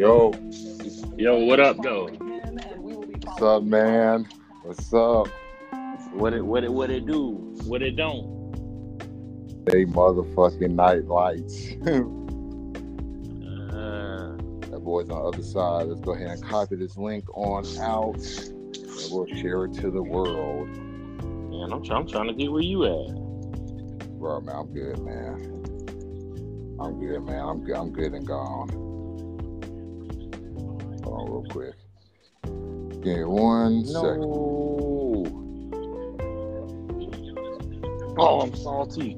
Yo, what up, though? What's up, man? What's up? What it do? What it don't? They motherfucking night lights. That boy's on the other side. Let's go ahead and copy this link on out. And we'll share it to the world. Man, I'm trying to get where you at. Bro, man, I'm good, man. I'm good and gone. Hold on real quick. Give me one second. Oh, I'm salty.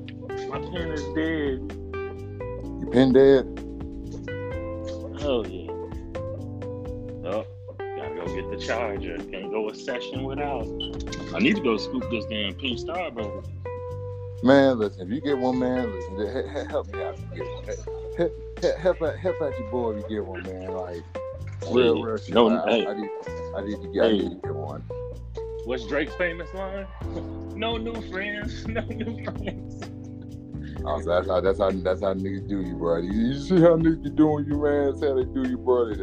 My pen is dead. Your pen dead? Hell yeah. Oh, gotta go get the charger. Can't go a session without. I need to go scoop this damn pink star, baby. Man, listen, if you get one, man, listen, help me out. Help out your boy if you get one, man. Like, real no, hey. I need to get one. What's Drake's famous line? No new friends. Oh, that's how niggas do you, bro. You see how niggas be doing you, man. That's how they do you, bro.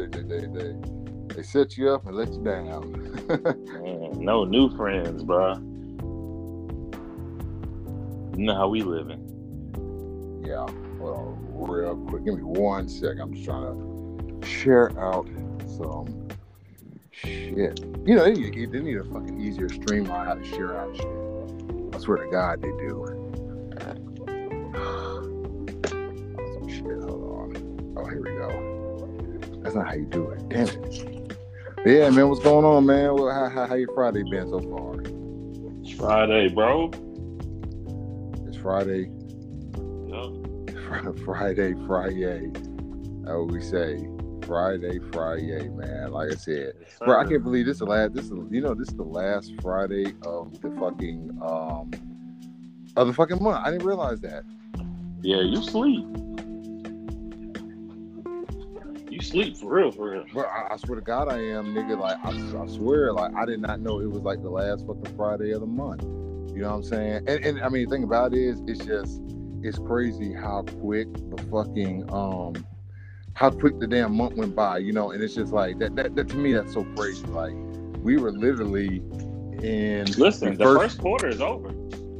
They set you up and let you down. Man, no new friends, bro. You know how we living. Yeah, well, real quick. Give me one sec. I'm just trying to share out some shit. You know, they need a fucking easier streamline how to share out shit. I swear to God, they do. Some shit. Hold on. Oh, here we go. That's not how you do it. Damn it. But yeah, man. What's going on, man? Well, how your Friday been so far? It's Friday, bro. It's Friday. Yep. Friday. That's what we say. Friday, man. Like I said, bro, I can't believe this is the last Friday of the fucking month. I didn't realize that. Yeah, you sleep for real. Bro, I swear to God, I am, nigga. Like I swear, like I did not know it was like the last fucking Friday of the month. You know what I'm saying? And I mean, the thing about it is, it's crazy how quick the fucking the damn month went by, you know, and it's just like that to me, that's so crazy. Like we were literally in. Listen, the first quarter is over.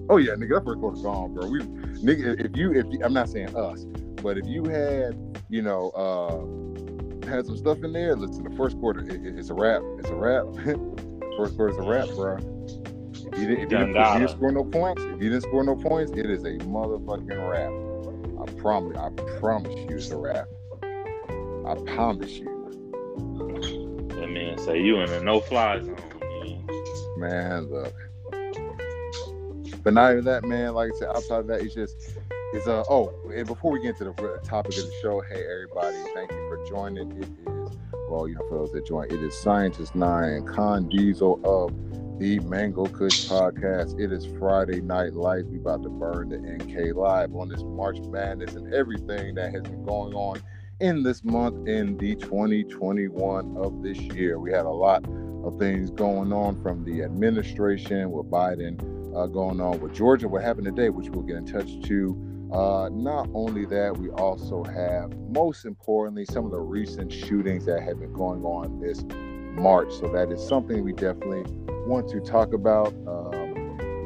Oh yeah, nigga, that first quarter's gone, bro. If I'm not saying us, but if you had, you know, had some stuff in there, listen, the first quarter it's a wrap. First quarter's a wrap, bro. If you didn't score no points, it is a motherfucking wrap. I promise you, it's a wrap. I promise you. That man say you in a no-fly zone, man. Man, look. But not even that, man. Like I said, outside of that, and before we get into the topic of the show, hey, everybody, thank you for joining. It is, well, you know, for those that join, it is Scientist Nine, Con Diesel of the Mango Kush Podcast. It is Friday Night Lights. We about to burn the NK live on this March Madness and everything that has been going on in this month, in the 2021 of this year. We had a lot of things going on, from the administration with Biden, going on with Georgia, what happened today, which we'll get in touch to. Not only that, we also have, most importantly, some of the recent shootings that have been going on this March. So that is something we definitely want to talk about.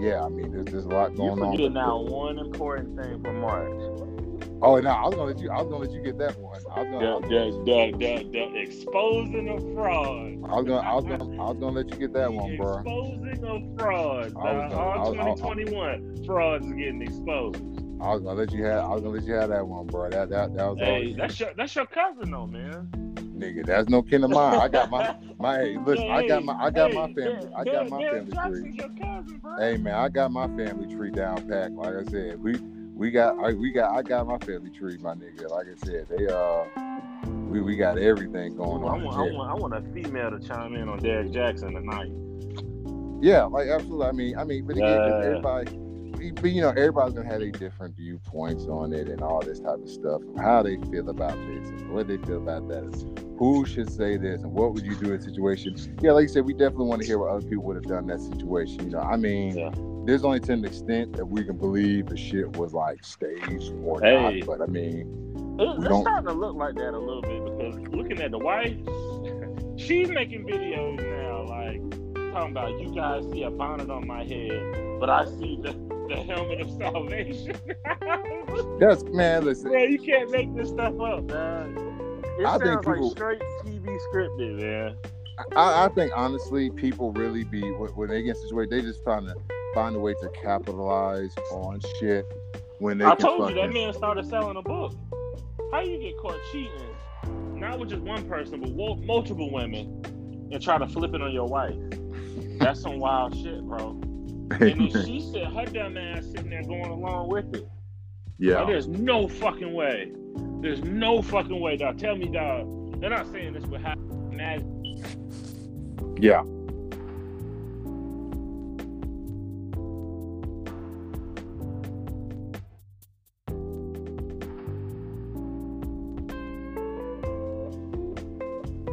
Yeah, I mean, there's a lot going on. You forget now one important thing for March. Oh no! I was gonna let you get that one. Exposing of fraud. I was gonna let you get that one, bro. Exposing of fraud. All 2021 frauds are getting exposed. I was gonna let you have that one, bro. That was. Hey, that's your cousin, though, man. Nigga, that's no kin of mine. I got my. Hey, listen, I got my family. I got my family tree. Your cousin, bro. Hey, man, I got my family tree down pat. Like I said, I got my family tree, my nigga. Like I said, they we got everything going on. I want a female to chime in on Derek Jackson tonight. Yeah, like absolutely. I mean, but again, everybody's gonna have their different viewpoints on it and all this type of stuff. How they feel about this and what they feel about that. Who should say this and what would you do in a situation? Yeah, like you said, we definitely want to hear what other people would have done in that situation. You know, I mean. Yeah. There's only to an extent that we can believe the shit was like staged or not, but I mean, it's starting to look like that a little bit, because Because looking at the wife, she's making videos now, like, talking about, you guys see a bonnet on my head, but I see the helmet of salvation. That's, man, listen. Man, you can't make this stuff up, man. It sounds like straight TV scripted, man. I think, honestly, people really be, when they get situated, they just trying to find a way to capitalize on shit. When they that man started selling a book. How you get caught cheating, not with just one person, but multiple women, and try to flip it on your wife? That's some wild shit, bro. And then she said, her dumb ass sitting there going along with it. Yeah. Like, there's no fucking way. There's no fucking way, dog. Tell me, dog. They're not saying this would happen. Yeah.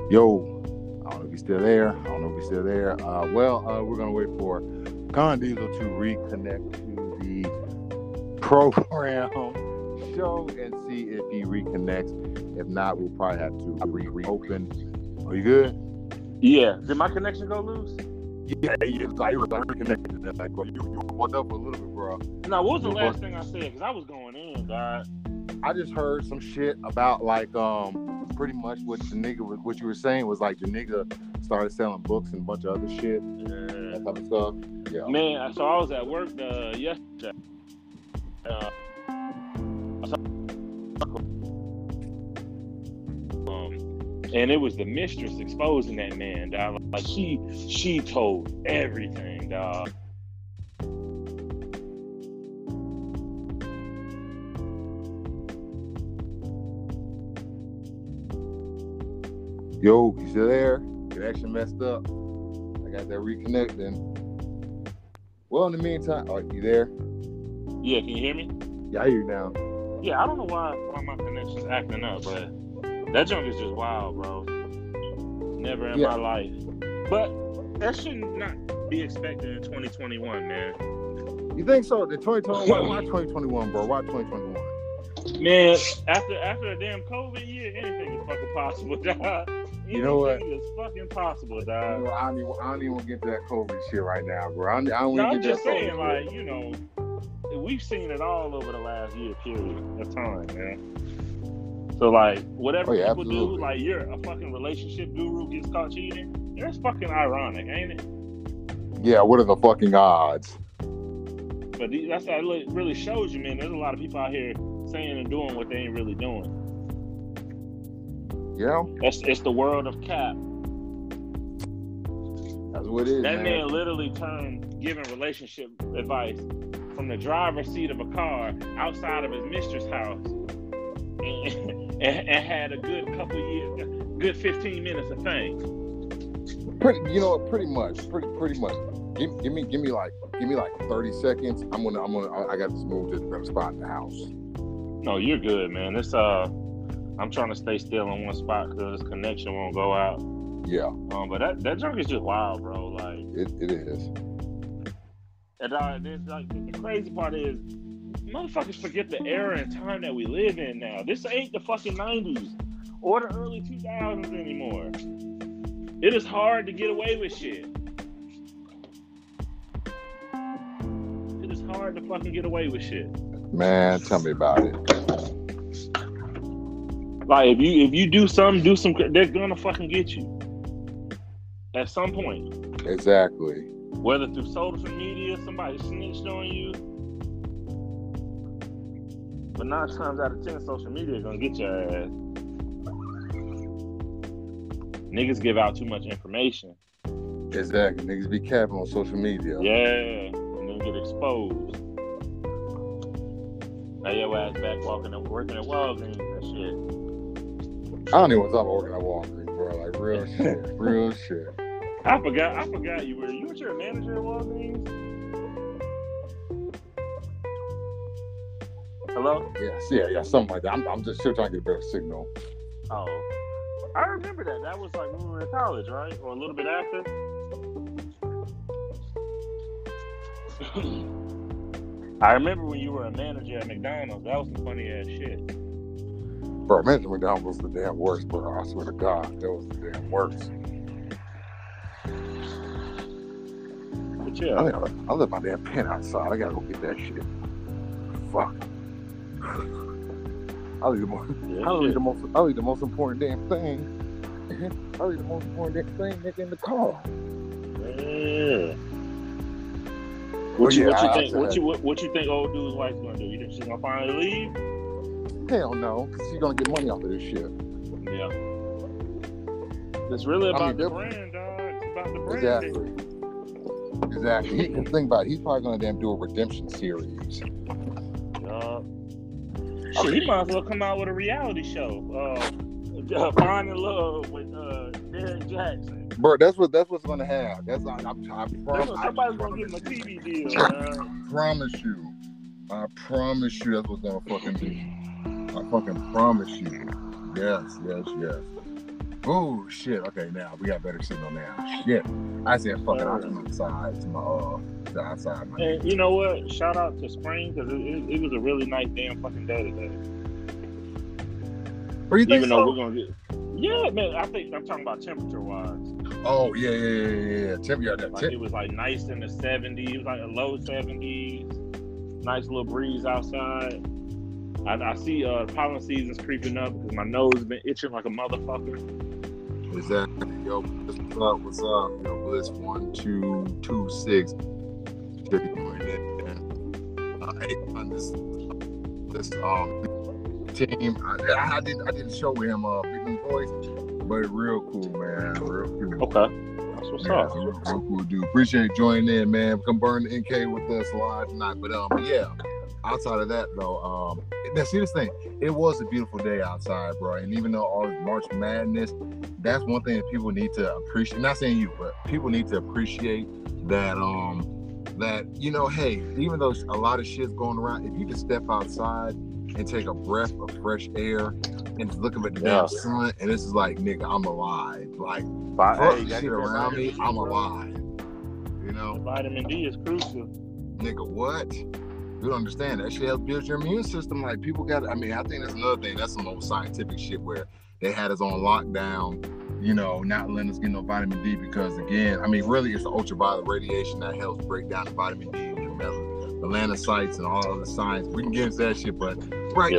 Yo, I don't know if he's still there. Well, we're going to wait for Con Diesel to reconnect to the program show and see if he reconnects. If not, we'll probably have to reopen. Are you good? Yeah. Did my connection go loose? Yeah. I reconnected. That's like, you went up a little bit, bro. Now, what was the last thing I said? Because I was going in, God. I just heard some shit about, like, pretty much what you were saying was, like, the nigga started selling books and a bunch of other shit. Yeah. That type of stuff. Yeah. Man, so I was at work yesterday. And it was the mistress exposing that man, dog. Like, she told everything, dog. Yo, you still there? Connection messed up. I got that reconnecting. Well, in the meantime, are you there? Yeah, can you hear me? Yeah, I hear you now. Yeah, I don't know why my connection's acting up, but that junk is just wild, bro. Never in my life. But that should not be expected in 2021, man. You think so? The 2021? Why 2021, bro? Why 2021? Man, after a damn COVID year, anything is fucking possible, dog. You know what? Anything is fucking possible, dog. You know, I don't even want to get to that COVID shit right now, bro. I'm just saying, like, shit. You know, we've seen it all over the last year period of time, man. So, like, whatever people absolutely do, like, you're a fucking relationship guru gets caught cheating, that's fucking ironic, ain't it? Yeah, what are the fucking odds? But that's how it really shows you, man. There's a lot of people out here saying and doing what they ain't really doing. Yeah, it's the world of cap. That's what it is. That man literally turned giving relationship advice from the driver's seat of a car outside of his mistress' house, and had a good couple years, good 15 minutes of fame. Pretty much. Give me like 30 seconds. I got this move to the better spot in the house. No, you're good, man. This I'm trying to stay still in one spot because this connection won't go out. Yeah. But that junk is just wild, bro. Like it is. And the crazy part is, motherfuckers forget the era and time that we live in now. This ain't the fucking 90s or the early 2000s anymore. It is hard to get away with shit. It is hard to fucking get away with shit. Man, tell me about it. Like, if you do some, they're gonna fucking get you at some point. Exactly. Whether through social media, somebody snitched on you, but 9 times out of 10, social media is gonna get your ass. Niggas give out too much information. Exactly. Niggas be capping on social media. Yeah, and then get exposed. Now your ass back walking and working at Walgreens and shit. I don't even want to stop working at Walgreens, bro. Like, real shit. Real shit. I forgot you were. You were your manager at Walgreens? Hello? Yes. Yeah. Something like that. I'm just still trying to get a better signal. Oh. I remember that. That was like when we were in college, right? Or a little bit after? I remember when you were a manager at McDonald's. That was some funny ass shit. Bro, Mansion McDonald was the damn worst, bro. I swear to God, that was the damn worst. But yeah, I left my damn pen outside. I gotta go get that shit. Fuck. I'll leave the most important damn thing. I'll leave the most important damn thing in the car. Yeah. What you think old dude's wife's gonna do? You think she's gonna finally leave? Hell no, because she's gonna get money off of this shit. Yeah. It's really about the brand, dog. It's about the brand. Exactly. Think about it. He's probably gonna damn do a redemption series. Shit, he might as well come out with a reality show. Fine in Love with Derrick Jackson. Bro, that's what's gonna have. That's not. Somebody's gonna give him a TV deal. I promise you. I promise you. That's what's gonna fucking be. I fucking promise you. Yes. Oh shit. Okay, now we got better signal now. Shit. I said fucking outside. And you know what? Shout out to spring because it was a really nice damn fucking day today. What do you think? Even though we're gonna get. Yeah, man. I think I'm talking about temperature wise. Oh yeah. Temperature. It was like nice in the 70s. It was like a low 70s. Nice little breeze outside. I see pollen season's creeping up because my nose has been itching like a motherfucker. Exactly. Yo, what's up? Yo, Bliss 1226. Team. I did a show with him, Big Voice, but real cool, man. Real cool. Okay. That's what's up. Real cool, dude. Appreciate you joining in, man. Come burn the NK with us live tonight. But yeah. Outside of that, though, see this thing. It was a beautiful day outside, bro. And even though all this March Madness, that's one thing that people need to appreciate. Not saying you, but people need to appreciate that. That you know, hey, even though a lot of shit's going around, if you can step outside and take a breath of fresh air and just look up at the damn sun, and this is like, nigga, I'm alive. Like, fuck shit around me, I'm alive. You know, vitamin D is crucial. Nigga, what? You don't understand that shit helps build your immune system. Like people got, I think that's another thing. That's some old scientific shit where they had us on lockdown, you know, not letting us get no vitamin D because again, really it's the ultraviolet radiation that helps break down the vitamin D and melanocytes and all of the science. We can get into that shit, but now what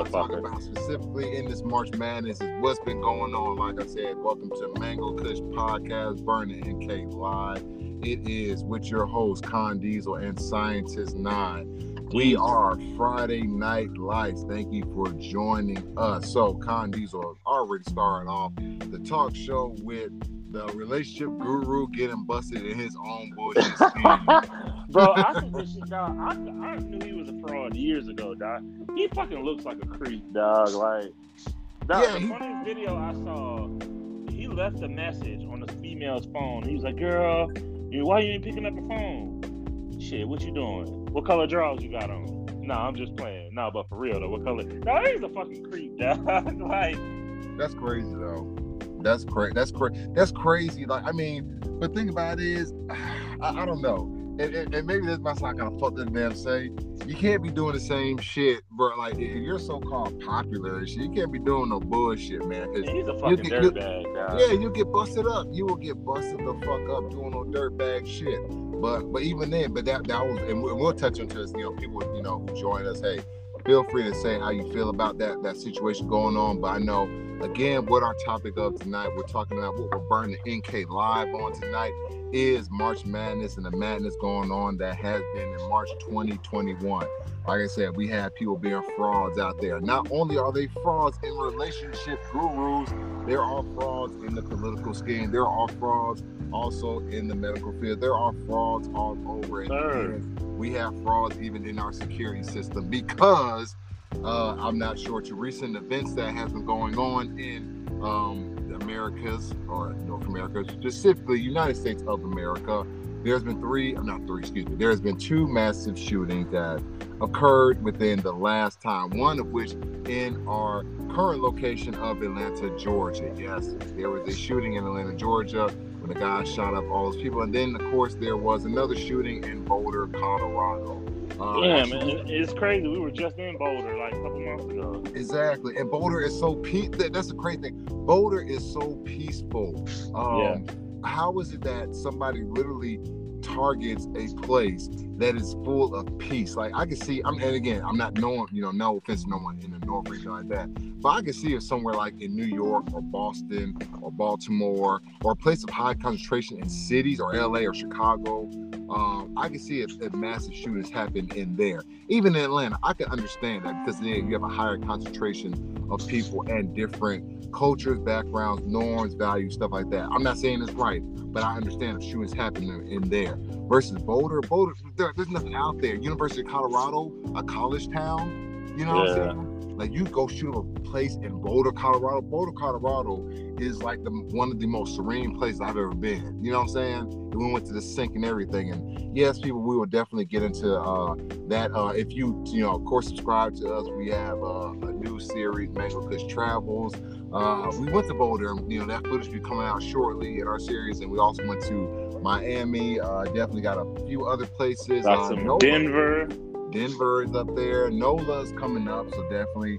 I'm talking about specifically in this March Madness is what's been going on. Like I said, welcome to Mango Kush Podcast, Burning NK Live. It is with your host, Con Diesel and Scientist Nine. We are Friday Night Lights. Thank you for joining us. So, Con Diesel is already starting off the talk show with the relationship guru getting busted in his own bullshit. Bro, I think this shit, dog. I knew he was a fraud years ago, dog. He fucking looks like a creep, dog. Like, the funniest video I saw, he left a message on the female's phone. He was like, girl, why you ain't picking up the phone? Shit, what you doing? What color drawers you got on? Nah, I'm just playing. Nah, but for real though, what color? Nah, he's a fucking creep, dog. Like, that's crazy though. That's crazy. Like, but think about it is, I don't know. And maybe this might sound kind of fucked up, damn say. You can't be doing the same shit, bro. Like, if you're so-called popular and shit, you can't be doing no bullshit, man. He's a fucking dirtbag, guy. Yeah, you get busted up. You will get busted the fuck up doing no dirtbag shit. But even then, that was, and we'll touch on this, people, who join us, hey, feel free to say how you feel about that situation going on. But I know, again, what our topic of tonight, we're talking about what we're burning the NK live on tonight is March Madness and the madness going on that has been in March 2021. Like I said, we have people being frauds out there. Not only are they frauds in relationship gurus, there are frauds in the political scheme. There are frauds also in the medical field. There are frauds all over. We have frauds even in our security system because I'm not sure to recent events that have been going on in Americas or North America, specifically United States of America. There has been two massive shootings that occurred within the last time, one of which in our current location of Atlanta, Georgia. Yes, there was a shooting in Atlanta, Georgia when a guy shot up all those people. And then, of course, there was another shooting in Boulder, Colorado. Yeah, man, it's crazy. We were just in Boulder like a couple months ago. Exactly, and Boulder is so that's the crazy thing. Boulder is so peaceful. How is it that somebody literally targets a place that is full of peace? Like I can see, I'm not knowing, no offense to no one in the North region like that, but I can see if somewhere like in New York or Boston or Baltimore or a place of high concentration in cities or LA or Chicago, I can see if massive shootings happen in there. Even in Atlanta, I can understand that because then you have a higher concentration of people and different cultures, backgrounds, norms, values, stuff like that. I'm not saying it's right, but I understand if shootings happen in there. Versus Boulder, there's nothing out there. University of Colorado, a college town, what I'm saying? Like, you go shoot a place in Boulder, Colorado. Boulder, Colorado is like one of the most serene places I've ever been. You know what I'm saying? And we went to the sink and everything. And yes, people, we will definitely get into that. If you of course, subscribe to us. We have a new series, Mango Kush Travels. We went to Boulder. That footage will be coming out shortly in our series. And we also went to Miami. Definitely got a few other places. Got some Denver. Denver is up there. NOLA is coming up, so definitely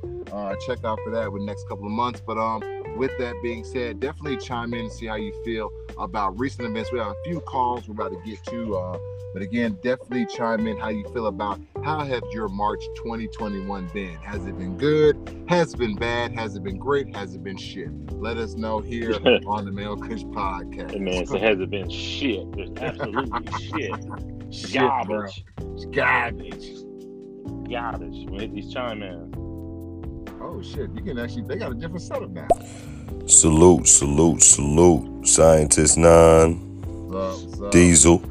check out for that with the next couple of months. But with that being said, definitely chime in and see how you feel about recent events. We have a few calls we're about to get to, but again, definitely chime in how you feel about how has your March 2021 been? Has it been good? Has it been bad? Has it been great? Has it been shit? Let us know here on the Mango Kush Podcast. Hey man, so has it been shit? There's absolutely shit. Garbage. We hit these chime in. Oh shit, you can actually, they got a different setup now. Salute. Scientist Nine. What's up? Diesel.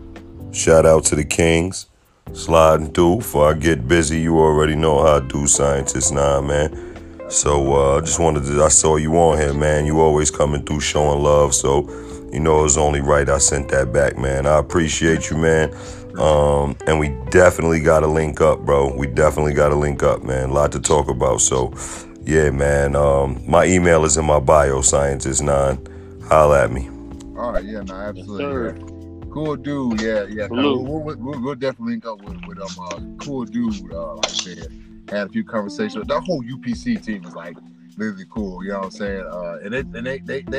Shout out to the Kings. Sliding through before I get busy. You already know how I do, Scientist Nine, man. So I saw you on here, man. You always coming through showing love. So it was only right I sent that back, man. I appreciate you, man. And we definitely got to link up, bro. Man. A lot to talk about. So, yeah, man. My email is in my bio, Scientist9. Holla at me. All right, yeah, no, absolutely. Yes, cool dude, yeah. We'll definitely link up with cool dude, like I said. Had a few conversations. That whole UPC team is like really cool, you know what I'm saying? And they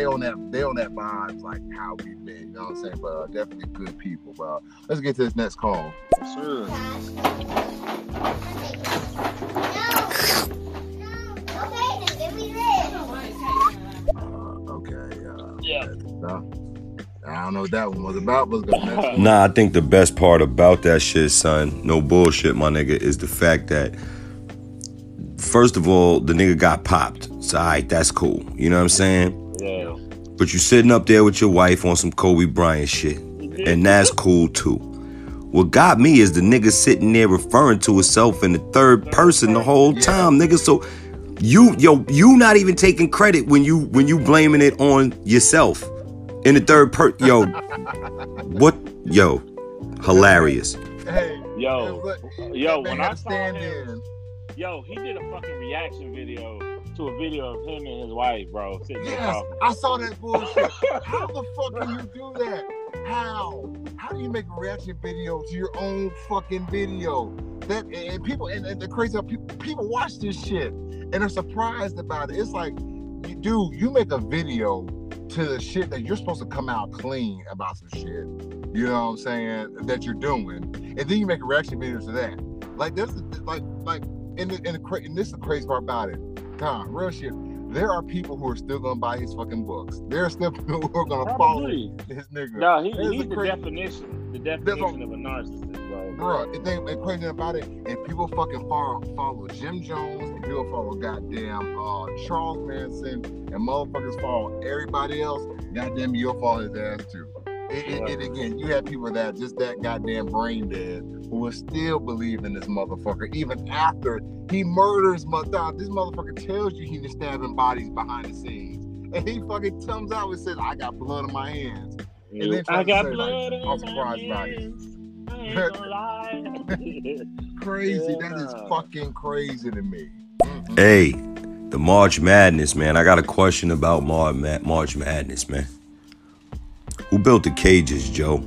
on that vibe like how we've been, you know what I'm saying? But definitely good people. But let's get to this next call. Sure. I don't know what that one was about. Let's go next one. Nah, I think the best part about that shit, son, no bullshit, my nigga, is the fact that first of all, the nigga got popped. So, all right, that's cool. You know what I'm saying? Yeah. But you sitting up there with your wife on some Kobe Bryant shit. Mm-hmm. And that's cool, too. What got me is the nigga sitting there referring to himself in the third person the whole time, nigga. So, you not even taking credit when you blaming it on yourself in the third person. Yo, what? Yo, hilarious. Hey, yo, when I stand in. Yo, he did a fucking reaction video to a video of him and his wife, bro. Yes, I saw that bullshit. How the fuck do you do that? How? How do you make a reaction video to your own fucking video? That and people and the crazy people watch this shit and are surprised about it. It's like, dude, you make a video to the shit that you're supposed to come out clean about some shit. You know what I'm saying? That you're doing, and then you make a reaction video to that. Like that's like. And this is the crazy part about it. Con, real shit. There are people who are still going to buy his fucking books. There are still people who are going to follow his nigga. No, he's the definition of a narcissist, bro. Bro, the crazy about it, and people fucking follow Jim Jones, and people follow goddamn Charles Manson, and motherfuckers follow everybody else, goddamn you'll follow his ass too. And again, you have people that just that goddamn brain dead who will still believe in this motherfucker even after he murders mother. This motherfucker tells you he's stabbing bodies behind the scenes, and he fucking comes out and says, "I got blood on my hands." And then I got blood on my hands. I ain't gonna lie. Crazy. Yeah. That is fucking crazy to me. Mm-hmm. Hey, the March Madness, man. I got a question about March Madness, man. Who built the cages, Joe?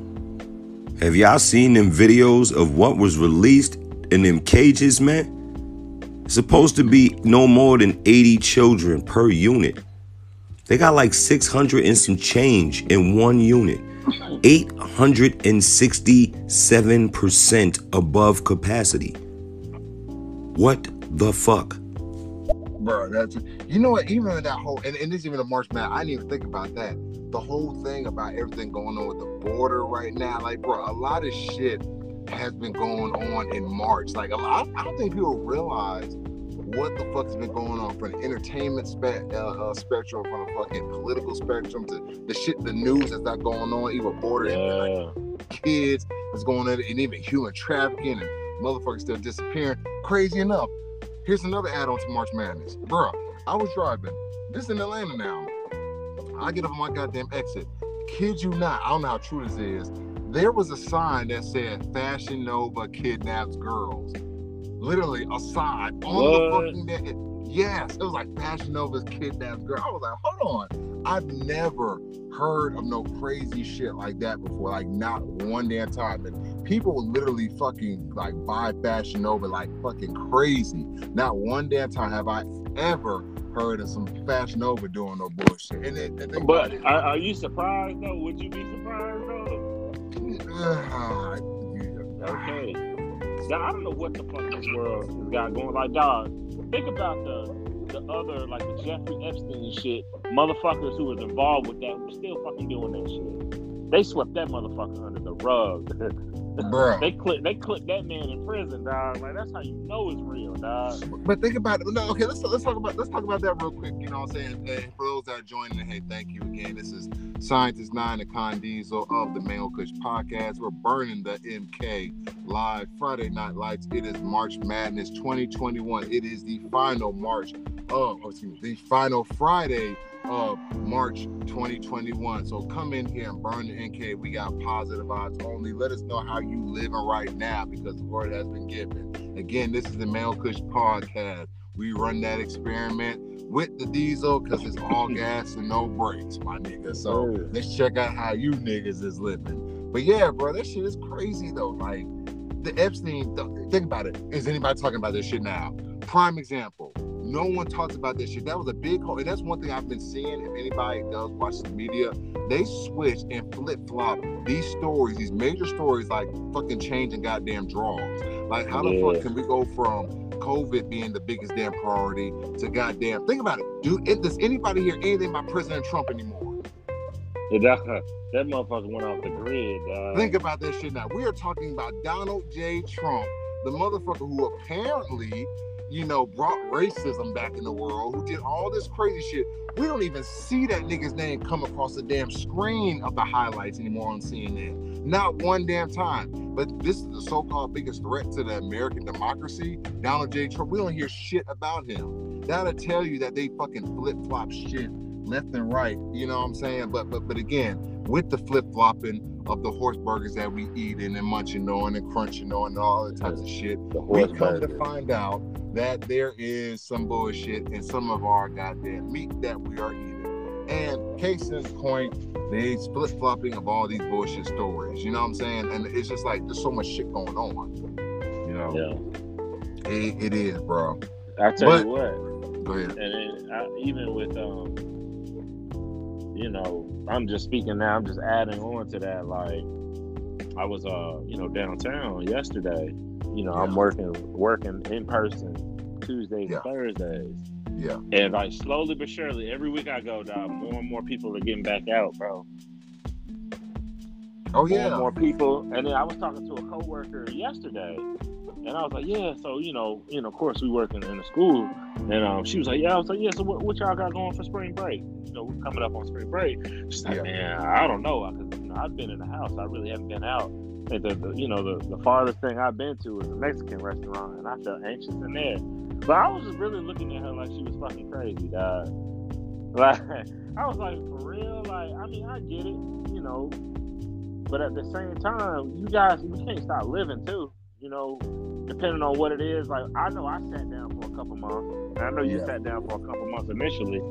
Have y'all seen them videos of what was released in them cages, man, it's supposed to be no more than 80 children per unit. They got like 600 and some change in one unit. 867% above capacity. What the fuck? Bro, that's, you know what, even that whole, and this even the March Madness, I didn't even think about that. The whole thing about everything going on with the border right now, like, bro, a lot of shit has been going on in March. Like, I don't think people realize what the fuck has been going on from the entertainment spectrum, from the fucking political spectrum, to the shit, the news that's not going on, even border, and like kids that's going on, and even human trafficking, and motherfuckers still disappearing. Crazy enough, here's another add-on to March Madness. Bro, I was driving. This is in Atlanta now. I get up on my goddamn exit. Kid you not, I don't know how true this is. There was a sign that said, Fashion Nova kidnaps girls. Literally a sign on the fucking net. Yes, it was like Fashion Nova's kidnapped girl. I was like, hold on. I've never heard of no crazy shit like that before. Like, not one damn time. And people would literally fucking like buy Fashion Nova like fucking crazy. Not one damn time have I ever heard of some Fashion Nova doing no bullshit. And but are you surprised though? Would you be surprised though? Okay. Now, I don't know what the fuck this world has got going. Like, dog, think about the other, like the Jeffrey Epstein and shit, motherfuckers who was involved with that were still fucking doing that shit. They swept that motherfucker under the rug. Bruh. They clipped that man in prison, dog. Like, that's how you know it's real, dog. But think about it. No, okay, let's talk about that real quick. You know what I'm saying? And for those that are joining, hey, thank you again. This is Scientist Nine and Con Diesel of the Mango Kush Podcast. We're burning the MK live Friday Night Lights. It is March Madness 2021. It is the final final Friday of March 2021. So come in here and burn the NK. We got positive odds only. Let us know how you living right now, because the word has been given. Again, this is the Mango Kush Podcast. We run that experiment with the diesel because it's all gas and no brakes, my nigga. So let's check out how you niggas is living. But yeah, bro, that shit is crazy though. Like the Epstein, think about it. Is anybody talking about this shit now? Prime example. No one talks about this shit. That was a big hole. And that's one thing I've been seeing. If anybody does watch the media, they switch and flip-flop these stories, these major stories, like fucking changing goddamn draws. Like, how the fuck can we go from COVID being the biggest damn priority to goddamn... Think about it. Does anybody hear anything about President Trump anymore? That motherfucker went off the grid, dog. Think about that shit now. We are talking about Donald J. Trump, the motherfucker who apparently... you know, brought racism back in the world, who did all this crazy shit. We don't even see that nigga's name come across the damn screen of the highlights anymore on CNN. Not one damn time. But this is the so-called biggest threat to the American democracy, Donald J. Trump. We don't hear shit about him. That'll tell you that they fucking flip-flop shit left and right. You know what I'm saying? But again, with the flip-flopping of the horse burgers that we eating and munching on and crunching on and all that types of shit, we come to find out that there is some bullshit in some of our goddamn meat that we are eating. And case in point, the flip-flopping of all these bullshit stories. You know what I'm saying? And it's just like, there's so much shit going on. You know? Yeah. It is, bro. I tell you what. Go ahead. And even with, you know, I'm just speaking now, I'm just adding on to that. Like, I was, you know, downtown yesterday. You know, yeah. I'm working in person Tuesdays and Thursdays. Yeah. And like slowly but surely, every week I go, dog, more and more people are getting back out, bro. Oh yeah. More and more people. And then I was talking to a coworker yesterday, and I was like, yeah, so you know, of course we working in the school, and she was like, yeah, I was like, yeah, so what y'all got going for spring break? You know, we're coming up on spring break. She's like, man, I don't know, because you know, I've been in the house, I really haven't been out. The farthest thing I've been to is a Mexican restaurant, and I felt anxious in there. But I was just really looking at her like she was fucking crazy, dog. Like, I was like, for real? Like, I mean, I get it, you know. But at the same time, you guys, we can't stop living too, you know, depending on what it is. Like, I know I sat down for a couple months, and I know you sat down for a couple months initially.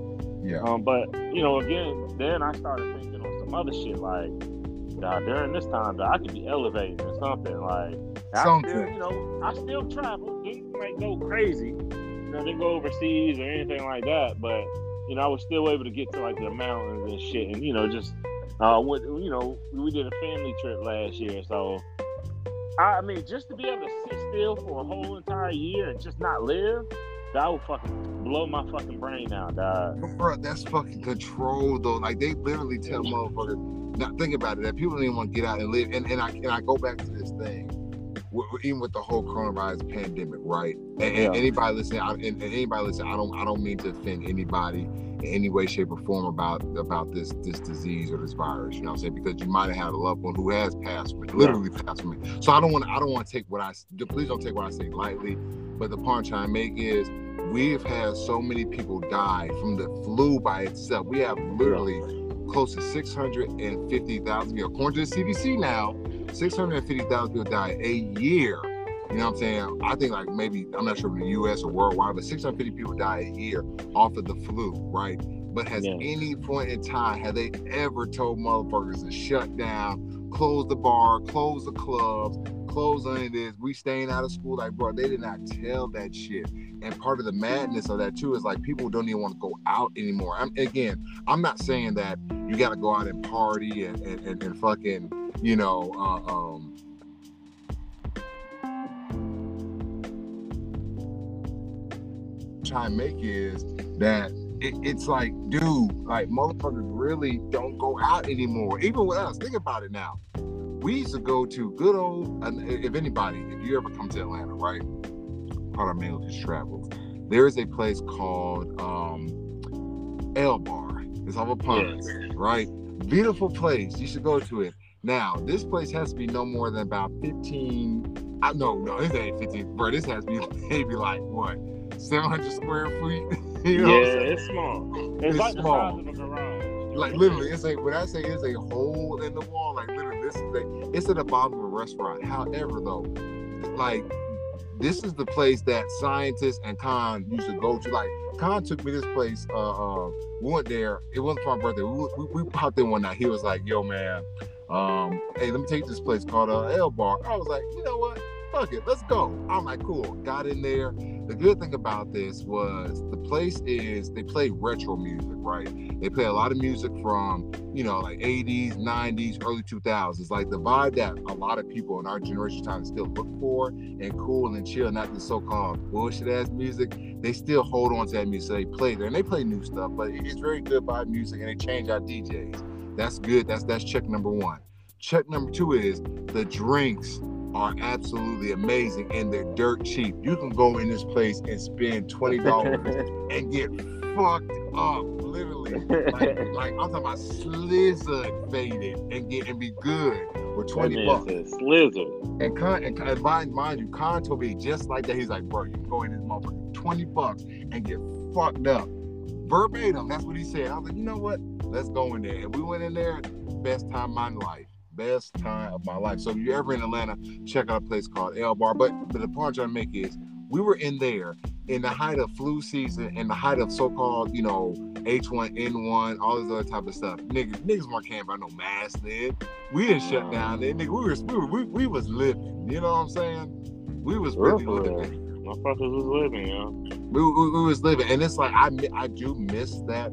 Yeah. But, you know, again, then I started thinking on some other shit, like, God, during this time, though, I could be elevating or something. Like, something. I still, I still travel. Didn't like go crazy. Didn't go overseas or anything like that. But I was still able to get to like the mountains and shit. And just we did a family trip last year, so. I mean, just to be able to sit still for a whole entire year and just not live, that would fucking blow my fucking brain out, dog. Bro, that's fucking control, though. Like, they literally tell motherfuckers, now think about it, that people don't even want to get out and live. And I go back to this thing, even with the whole coronavirus pandemic, right? And anybody listening, I don't mean to offend anybody in any way, shape, or form about this disease or this virus. You know what I'm saying? Because you might have had a loved one who has passed from it, literally passed from it. So I don't want to take please don't take what I say lightly. But the punch I make is we've had so many people die from the flu by itself. We have literally close to 650,000 people. According to the CDC now, 650,000 people die a year. You know what I'm saying? I think like maybe, I'm not sure if the U.S. or worldwide, but 650 people die a year off of the flu, right? But has any point in time, have they ever told motherfuckers to shut down, close the bar, close the clubs, close any of this, we staying out of school? Like, bro, they did not tell that shit. And part of the madness of that, too, is like people don't even want to go out anymore. I'm not saying that you got to go out and party and fucking, try and make is that it's like, dude, like motherfuckers really don't go out anymore. Even with us, think about it now. We used to go to good old, if you ever come to Atlanta, right? Part of Mango Kush travels. There is a place called L Bar. It's off of Pines, right? Beautiful place. You should go to it. Now, this place has to be no more than about 15. This ain't 15, bro. This has to be maybe like what? 700 square feet. It's small. It's like small. The size of a garage. Like literally, it's like when I say it's a hole in the wall. Like literally, this is it's at the bottom of a restaurant. However, though, like this is the place that Scientists and Con used to go to. Like Con took me this place. We went there. It wasn't for my birthday. We popped in one night. He was like, "Yo, man, hey, let me take this place called L Bar." I was like, "You know what? Fuck it, let's go." I'm like, "Cool." Got in there. The good thing about this was the place is they play retro music, right? They play a lot of music from, like 80s, 90s, early 2000s. Like the vibe that a lot of people in our generation time still look for and cool and chill, not the so-called bullshit-ass music. They still hold on to that music. They play there and they play new stuff, but it's very good vibe music and they change our DJs. That's good. That's check number one. Check number two is the drinks are absolutely amazing and they're dirt cheap. You can go in this place and spend $20 and get fucked up, literally. Like I'm talking about slizzard faded and be good for $20. Slizzard. And mind you, Con told me just like that. He's like, bro, you can go in this motherfucker $20 and get fucked up. Verbatim, that's what he said. I was like, you know what? Let's go in there. And we went in there, best time of my life. Best time of my life. So if you're ever in Atlanta, check out a place called L Bar. But the point I'm trying to make is we were in there in the height of flu season and the height of so-called, H1N1, all this other type of stuff. Niggas weren't caring about no masks then. We didn't shut down then. Nigga, we was living. You know what I'm saying? We was really living. Motherfuckers was living, We was living. And it's like I do miss that.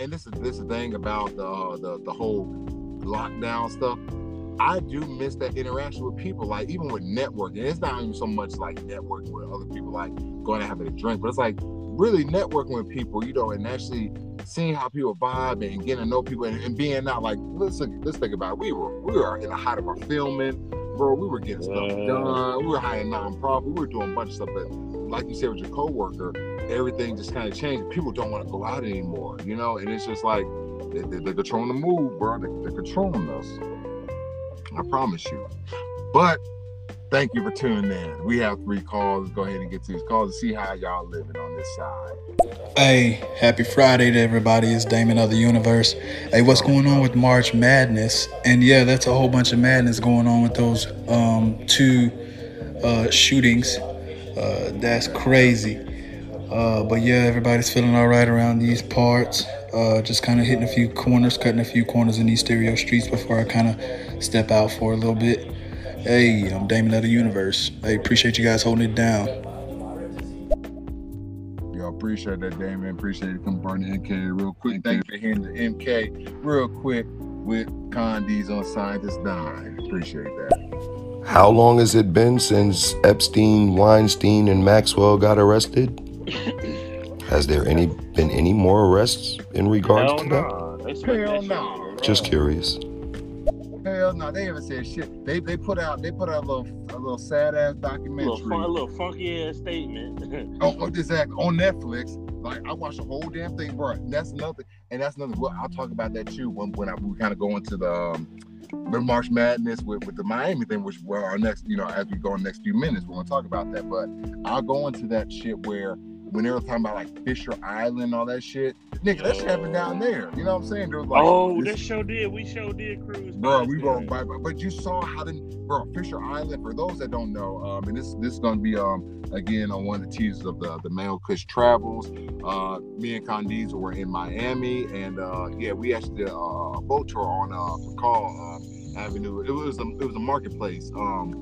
And this is the thing about the whole lockdown stuff. I do miss that interaction with people, like even with networking. It's not even so much like networking with other people, like going to have a drink, but it's like really networking with people, and actually seeing how people vibe and getting to know people and being out. Like, listen, let's think about it. We were in the height of our filming, bro. We were getting stuff done. We were hiring nonprofit. We were doing a bunch of stuff, but like you said with your coworker, everything just kind of changed. People don't want to go out anymore, and it's just like. They're controlling the move, bro. They're controlling us. I promise you. But thank you for tuning in. We have 3 calls. Let's go ahead and get to these calls and see how y'all living on this side. Hey, happy Friday to everybody. It's Damon of the Universe. Hey, what's going on with March Madness? And yeah, that's a whole bunch of madness going on with those 2 shootings. That's crazy. But yeah, everybody's feeling all right around these parts. Just kind of hitting a few corners, cutting a few corners in these stereo streets before I kind of step out for a little bit. Hey, I'm Damon of the Universe. Hey, appreciate you guys holding it down. Y'all appreciate that, Damon. Appreciate it. Come burn the MK real quick. Thank you for hearing the MK real quick with Con Diesel on Scientist Nine. Appreciate that. How long has it been since Epstein, Weinstein, and Maxwell got arrested? Has there been any more arrests in regards to that? Hell no. Just curious. Hell no, they haven't said shit. They put out a little sad ass documentary, a little funky ass statement. oh, exactly. On Netflix, like I watched the whole damn thing, bro. That's nothing. Well, I'll talk about that too when we kind of go into the March Madness with the Miami thing, which well our next, as we go in the next few minutes, we're gonna talk about that. But I'll go into that shit where. When they were talking about like Fisher Island and all that shit, nigga, that shit happened down there. You know what I'm saying? There was like, we sure did cruise, bro. We won't, but you saw how Fisher Island. For those that don't know, and this is gonna be again on one of the teasers of the Mango Kush travels. Me and Con Diesel were in Miami, and we actually did a boat tour on McCall Avenue. It was a marketplace. What was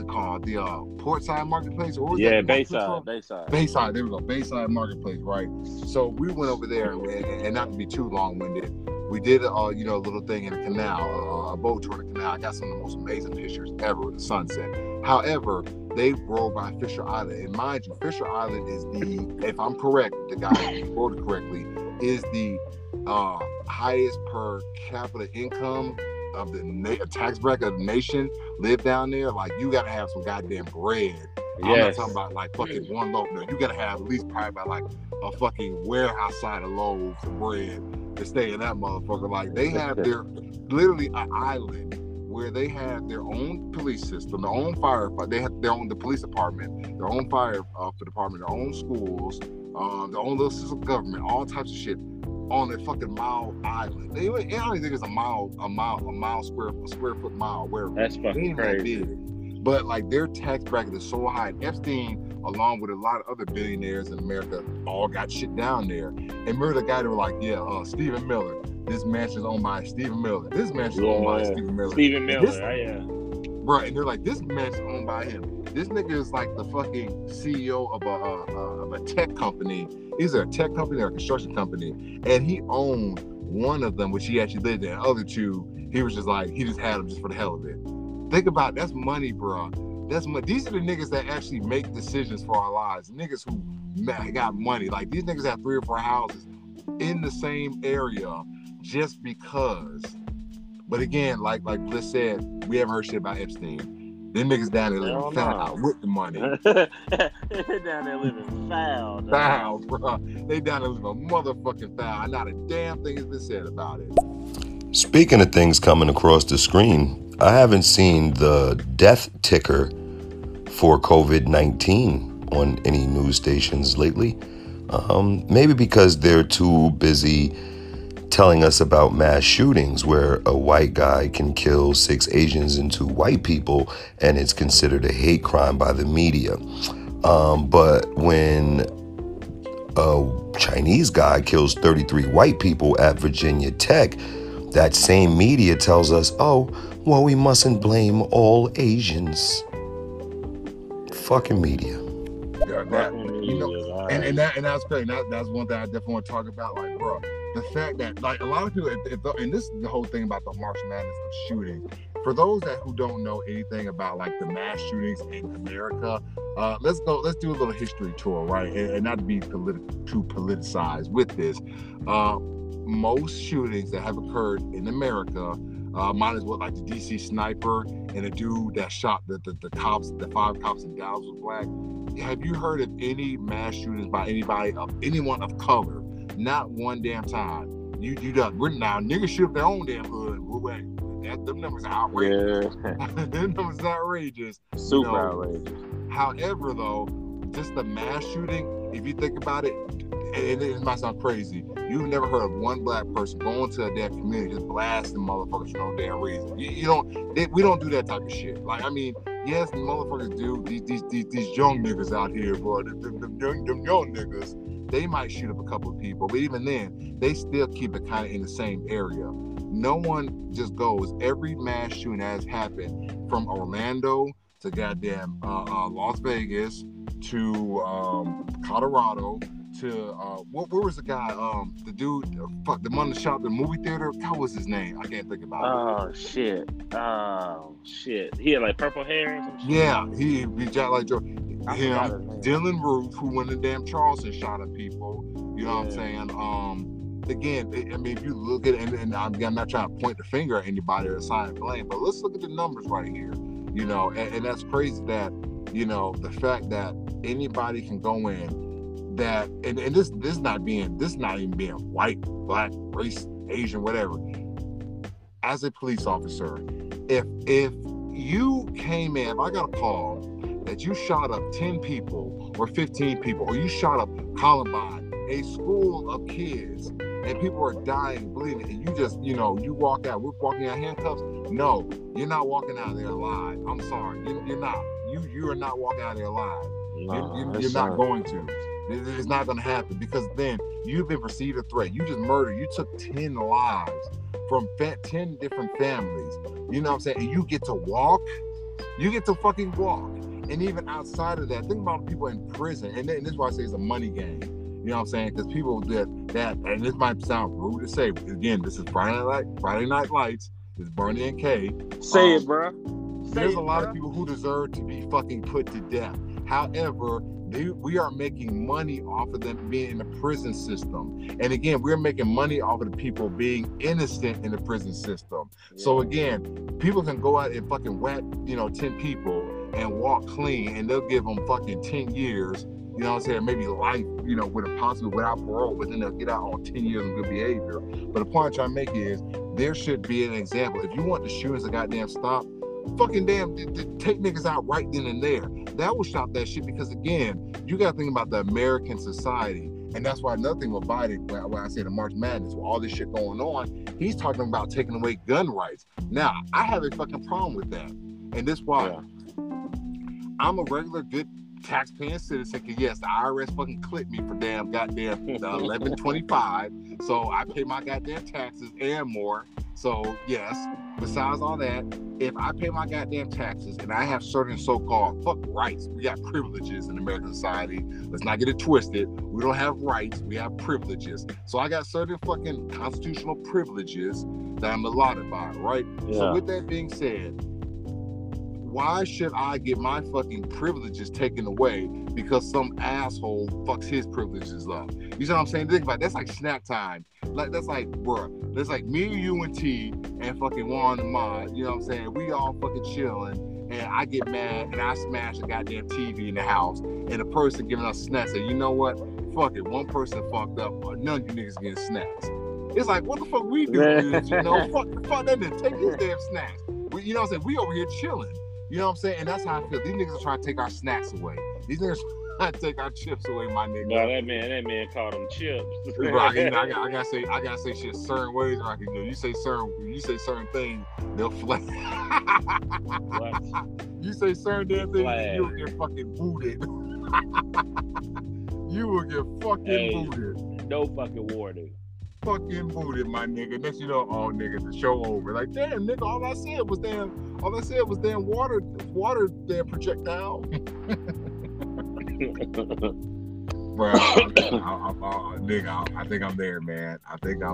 it called? The Portside Marketplace? Or Bayside. There we go. Bayside Marketplace, right? So we went over there, and not to be too long-winded, we did a little thing in a canal, a boat tour in the canal. I got some of the most amazing pictures ever with the sunset. However, they rode by Fisher Island. And mind you, Fisher Island is if I'm correct, the guy quoted correctly, is the highest per capita income of the tax bracket of the nation. Live down there, like you gotta have some goddamn bread. Yes. I'm not talking about like fucking one loaf. No, you gotta have at least probably about like a fucking warehouse side of loaves of bread to stay in that motherfucker. Like they have literally an island where they have their own police system, their own fire. They have their own police department, their own fire department, their own schools, their own little system of government, all types of shit. On a fucking mile island. I don't think it's a square foot mile. Wherever. That's fucking crazy. But like their tax bracket is so high. Epstein, along with a lot of other billionaires in America, all got shit down there. And remember the guy that were like, Stephen Miller. This mansion's owned by Stephen Miller. This mansion's owned by Stephen Miller. Stephen Miller, Bro, and they're like, this mansion's owned by him. This nigga is like the fucking CEO of a tech company. Either a tech company or a construction company, and he owned one of them, which he actually lived in. The other two, he was just like, he just had them just for the hell of it. Think about it, that's money, bro. That's money. These are the niggas that actually make decisions for our lives. Niggas who got money. Like these niggas have 3 or 4 houses in the same area just because. But again, like Bliss said, we haven't heard shit about Epstein. Them niggas down there living foul with the money. They down there living foul. Dog. Foul, bro. They down there living motherfucking foul. Not a damn thing has been said about it. Speaking of things coming across the screen, I haven't seen the death ticker for COVID-19 on any news stations lately. Maybe because they're too busy telling us about mass shootings where a white guy can kill 6 Asians and 2 white people and it's considered a hate crime by the media. But when a Chinese guy kills 33 white people at Virginia Tech, that same media tells us, oh, well, we mustn't blame all Asians. Fucking media. Yeah, and that's great. That's one thing I definitely want to talk about, like, bro. The fact that, like, a lot of people, and this is the whole thing about the March Madness of shooting. For those who don't know anything about, like, the mass shootings in America, let's do a little history tour, right? And not to be too politicized with this. Most shootings that have occurred in America, mine is what, like, the D.C. sniper and the dude that shot the cops, the 5 cops in Dallas was black. Have you heard of any mass shootings by anyone of color? Not one damn time. You done. We're now niggas shoot up their own damn hood. Them numbers are outrageous. Yeah. Them numbers are outrageous. Super outrageous. However, though, just the mass shooting, if you think about it, and it might sound crazy, you've never heard of one black person going to a damn community just blasting motherfuckers for no damn reason. We don't do that type of shit. Like, I mean, yes, motherfuckers do. These young niggas out here, bro. Them young niggas. They might shoot up a couple of people, but even then, they still keep it kind of in the same area. No one just goes. Every mass shooting has happened, from Orlando to goddamn Las Vegas to Colorado to where was the guy? The dude, the one that shot the movie theater. How was his name? I can't think about it. Oh shit. He had like purple hair. And some shit. Yeah, he shot like Joe. Him, Dylan Roof, who went to damn Charleston, shot at people. You know what I'm saying? Again, I mean, if you look at it, and I'm not trying to point the finger at anybody or assign blame, but let's look at the numbers right here. You know, and that's crazy that, you know, the fact that anybody can go in that, and this not even being white, black, race, Asian, whatever. As a police officer, if you came in, if I got a call that you shot up 10 people or 15 people, or you shot up Columbine, a school of kids, and people are dying, bleeding, and you just, you know, you walk out, we're walking out handcuffs. No, you're not walking out of there alive. I'm sorry, you're not. You are not walking out of there alive. You're not going to. It's not going to happen, because then you've been perceived a threat. You just murdered. You took 10 lives from 10 different families. You know what I'm saying? And you get to walk. You get to fucking walk. And even outside of that, think about people in prison. And this is why I say it's a money game. You know what I'm saying? Because people that, and this might sound rude to say, again, this is Friday Night Lights. It's Bernie and Kay. Say it, bro. There's a lot of people who deserve to be fucking put to death. However, we are making money off of them being in the prison system. And again, we're making money off of the people being innocent in the prison system. Yeah. So again, people can go out and fucking whack, you know, 10 people and walk clean, and they'll give them fucking 10 years, you know what I'm saying, maybe life, you know, with a possible without parole, but then they'll get out on 10 years of good behavior. But the point I'm trying to make is, there should be an example. If you want the shootings to goddamn stop, fucking damn, take niggas out right then and there. That will stop that shit, because again, you gotta think about the American society. And that's why another thing with Biden, when I say the March Madness, with all this shit going on, he's talking about taking away gun rights. Now, I have a fucking problem with that. And this why. Yeah. I'm a regular, good, taxpaying citizen. Cause yes, the IRS fucking clipped me for damn goddamn $11.25. So I pay my goddamn taxes and more. So yes, besides all that, if I pay my goddamn taxes and I have certain so-called fuck rights, we got privileges in American society. Let's not get it twisted. We don't have rights. We have privileges. So I got certain fucking constitutional privileges that I'm allotted by, right? Yeah. So with that being said, why should I get my fucking privileges taken away because some asshole fucks his privileges up? You know what I'm saying? Think about it. That's like snack time. Like, that's like, bruh. That's like me, you, and T, and fucking Juan and Mod. You know what I'm saying? We all fucking chilling, and I get mad, and I smash a goddamn TV in the house, and the person giving us snacks said, you know what? Fuck it. One person fucked up, but none of you niggas getting snacks. It's like, what the fuck we do, dudes? You know? Fuck that nigga. Take these damn snacks. You know what I'm saying? We over here chilling. You know what I'm saying? And that's how I feel. These niggas are trying to take our snacks away. These niggas are trying to take our chips away, my nigga. No, that man called them chips. Right. You know, I gotta say shit certain ways, or I can do. You say certain things, they'll flat. You say certain damn things, you'll get fucking booted. You will get fucking booted. No fucking warning. Fucking booted, my nigga. Next you know, all niggas, the show over. Like, damn, nigga, all I said was damn water damn projectile. Bro, I think I'm there, man. I think I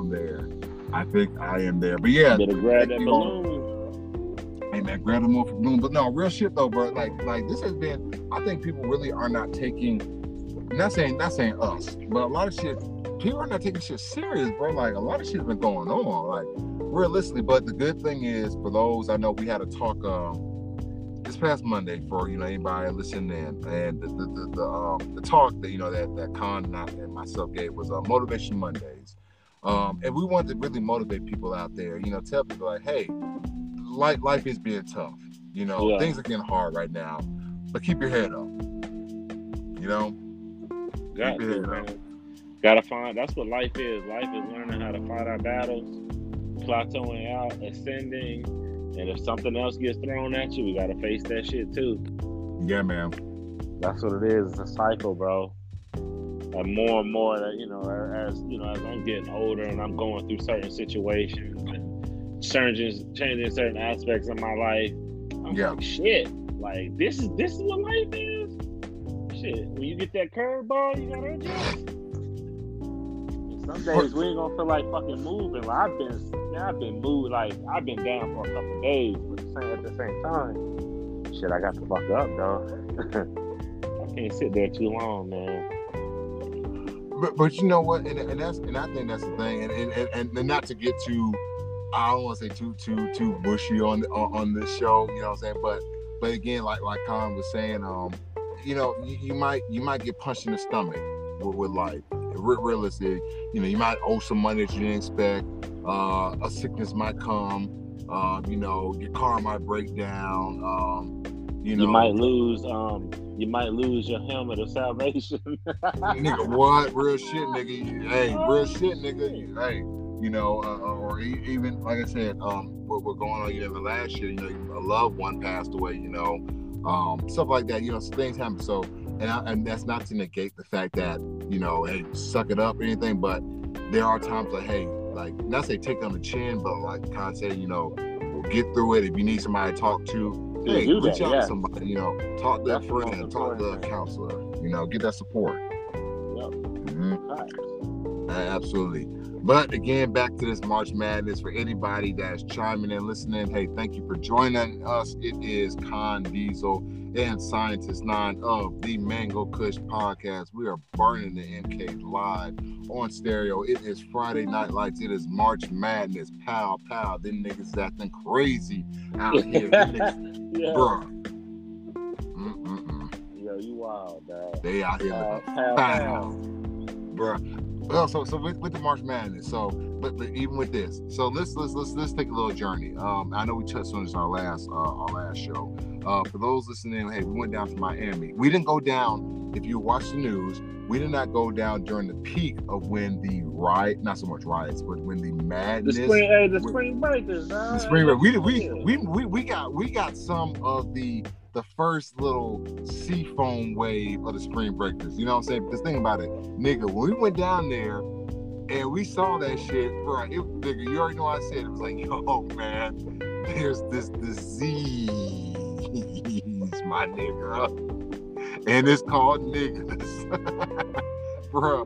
am there. But yeah, better grab that balloon. Hey man, grab them off the balloon. But no, real shit though, bro. Like this has been. I think people really are not taking. Not saying us, but a lot of shit. People are not taking shit serious, bro. Like, a lot of shit's been going on, like, realistically. But the good thing is, for those, I know we had a talk this past Monday for, you know, anybody listening in. And the talk that, you know, that Con and myself gave was Motivation Mondays. And we wanted to really motivate people out there, you know, tell people, like, hey, life is being tough. You know, Things are getting hard right now. But keep your head up. You know? Keep your head up. That's what life is. Life is learning how to fight our battles, plateauing out, ascending, and if something else gets thrown at you, we gotta face that shit too. Yeah, man. That's what it is. It's a cycle, bro. And more and more that, as I'm getting older and I'm going through certain situations and changing certain aspects of my life, I'm like, shit, like this is what life is. Shit, when you get that curveball, you gotta adjust. Some days we ain't gonna feel like fucking moving. Like I've been moved. Like I've been down for a couple of days, but at the same time, shit, I got to fuck up, dog. I can't sit there too long, man. But you know what, and I think that's the thing, and not to get too, I don't want to say too bushy on this show, you know what I'm saying? But again, like Colin was saying, you might get punched in the stomach with life. Realistic, you might owe some money that you didn't expect. A sickness might come. Your car might break down. You might lose your helmet of salvation. Nigga, what? Real shit, nigga. Hey, real shit, nigga. Hey, or even like I said, what we're going on even last year, a loved one passed away, stuff like that. So things happen. So, and that's not to negate the fact that hey, suck it up or anything. But there are times like, hey, like not say take on the chin, but like kind of say, get through it. If you need somebody to talk to. Hey, reach out to somebody, talk to that friend, talk to a counselor, get that support. Yep. Mm-hmm. Right. Absolutely. But again, back to this March Madness, for anybody that's chiming and listening, hey, thank you for joining us. It is Con Diesel and Scientist Nine of the Mango Kush Podcast. We are burning the MK live on stereo. It is Friday Night Lights. It is March Madness. Pow, pow. Them niggas acting crazy out here. Bruh. Yo, you wild, dog. They out here looking pow. Bruh. Well, so with the March Madness, but even with this, so let's take a little journey. I know we touched on this in our last show. For those listening, hey, we went down to Miami. We didn't go down. If you watch the news, we did not go down during the peak of when the madness, the spring breakers. We got some of the first little sea foam wave of the spring breakers. You know what I'm saying? Just think about it, nigga. When we went down there and we saw that shit, bro, nigga, you already know what I said. It was like, yo, man, there's this disease, my nigga. And it's called niggas. Bro,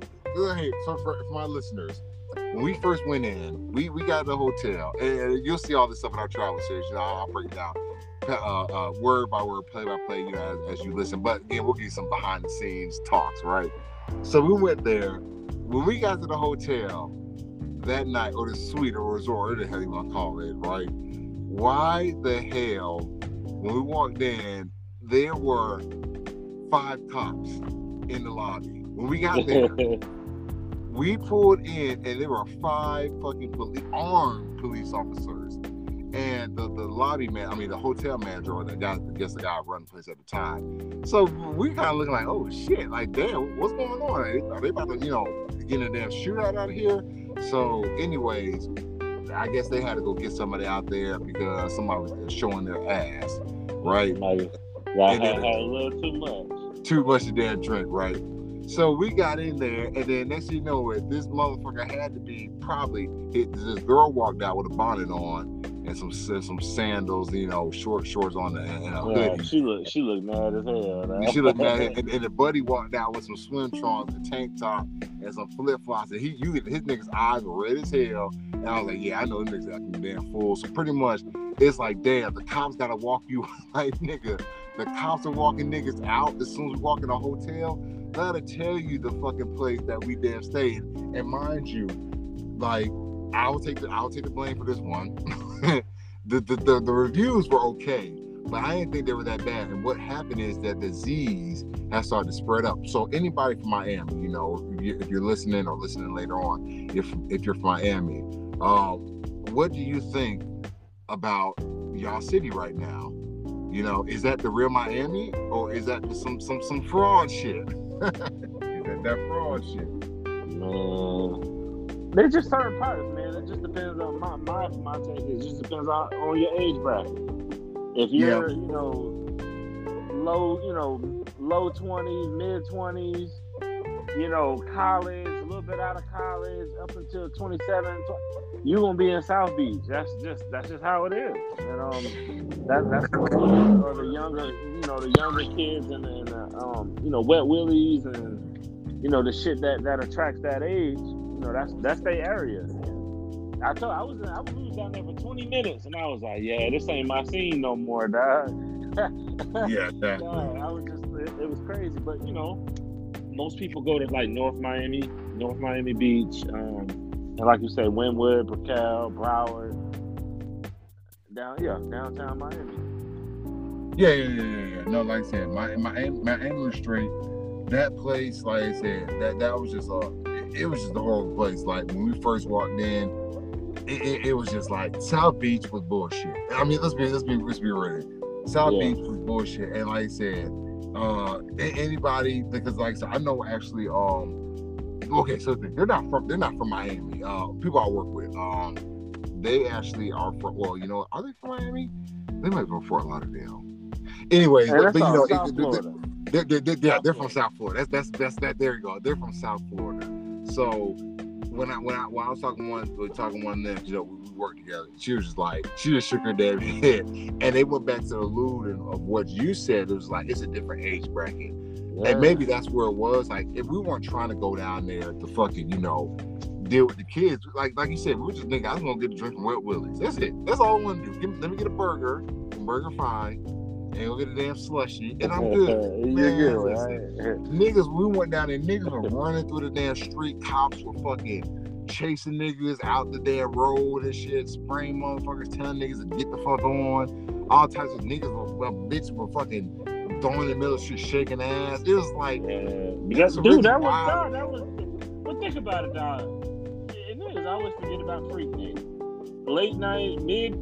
hey, for my listeners, when we first went in, we got the hotel. And you'll see all this stuff in our travel series. I'll break it down. Word by word, play by play, as you listen. But again, we'll give you some behind the scenes talks, right? So we went there. When we got to the hotel that night, or the suite or resort, whatever the hell you want to call it, right? Why the hell, when we walked in, there were 5 cops in the lobby. When we got there, we pulled in and there were 5 fucking armed police officers. And the lobby man, the hotel manager, or the guy running the place at the time. So we kind of looking like, oh shit, like damn, what's going on? Are they about to, get a damn shootout out here? So anyways, I guess they had to go get somebody out there because somebody was showing their ass, right? Y'all had a little too much. Too much of that drink, right? So we got in there, and then next thing you know it, this motherfucker had to be probably, this girl walked out with a bonnet on, and some sandals, shorts on, and a hoodie. Yeah, she looked mad as hell. Man. She looked mad, and the buddy walked out with some swim trunks, a tank top, and some flip flops. And his niggas' eyes were red as hell. And I was like, yeah, I know them niggas acting damn fools. So pretty much, it's like, damn, the cops gotta walk you like nigga. The cops are walking niggas out as soon as we walk in a hotel. That'll tell you the fucking place that we damn stayed. And mind you, like. I'll take the blame for this one. The reviews were okay, but I didn't think they were that bad. And what happened is that disease has started to spread up. So anybody from Miami, if you're listening or listening later on, if you're from Miami, what do you think about y'all city right now? Is that the real Miami or is that some fraud shit? That fraud shit? No. They're just certain parts, man. It just depends on my take. It just depends on your age bracket. If you're, low 20s, mid 20s, you know, college, a little bit out of college, up until 27, you're going to be in South Beach. That's just how it is. And that's or the younger, you know, the younger kids and the, you know, Wet Willies and, you know, the shit that attracts that age, you know, that's their area. I was down there for 20 minutes and I was like, yeah, this ain't my scene no more, dog. Yeah, that. Dog, I was just, it was crazy, but you know, most people go to like North Miami Beach, and like you said, Wynwood, Brickell, Broward, downtown Miami. Yeah. No, like I said, my English Street, that place, like I said, that was just it was just the whole place. Like when we first walked in, it was just like South Beach was bullshit. I mean, let's be real. South Beach was bullshit, and like I said. Anybody, because like I said, I know actually. Okay, so they're not from Miami. People I work with, they actually are from. Well, you know, are they from Miami? They might be from Fort Lauderdale. Anyway, hey, but you know, they're from South Florida. That's that. There you go. They're from South Florida. So when I was talking to one of them, you know, we worked together. She just shook her damn head, and they went back to the alluding of what you said. It was like it's a different age bracket, and maybe that's where it was. Like if we weren't trying to go down there to fucking, you know, deal with the kids, like you said, we were just thinking I was gonna get a drink from Wet Willies. That's it. That's all I want to do. Let me get a burger fine, and go get a damn slushie, and I'm good. Man, you're good, right? Niggas, we went down there. Niggas were running through the damn street. Cops were fucking chasing niggas out the damn road and shit, spraying motherfuckers, telling niggas to get the fuck on. All types of niggas were fucking throwing in the middle of shit, shaking ass. It was like, Well, think about it, dog. And niggas always forget about freak niggas. Late 90s,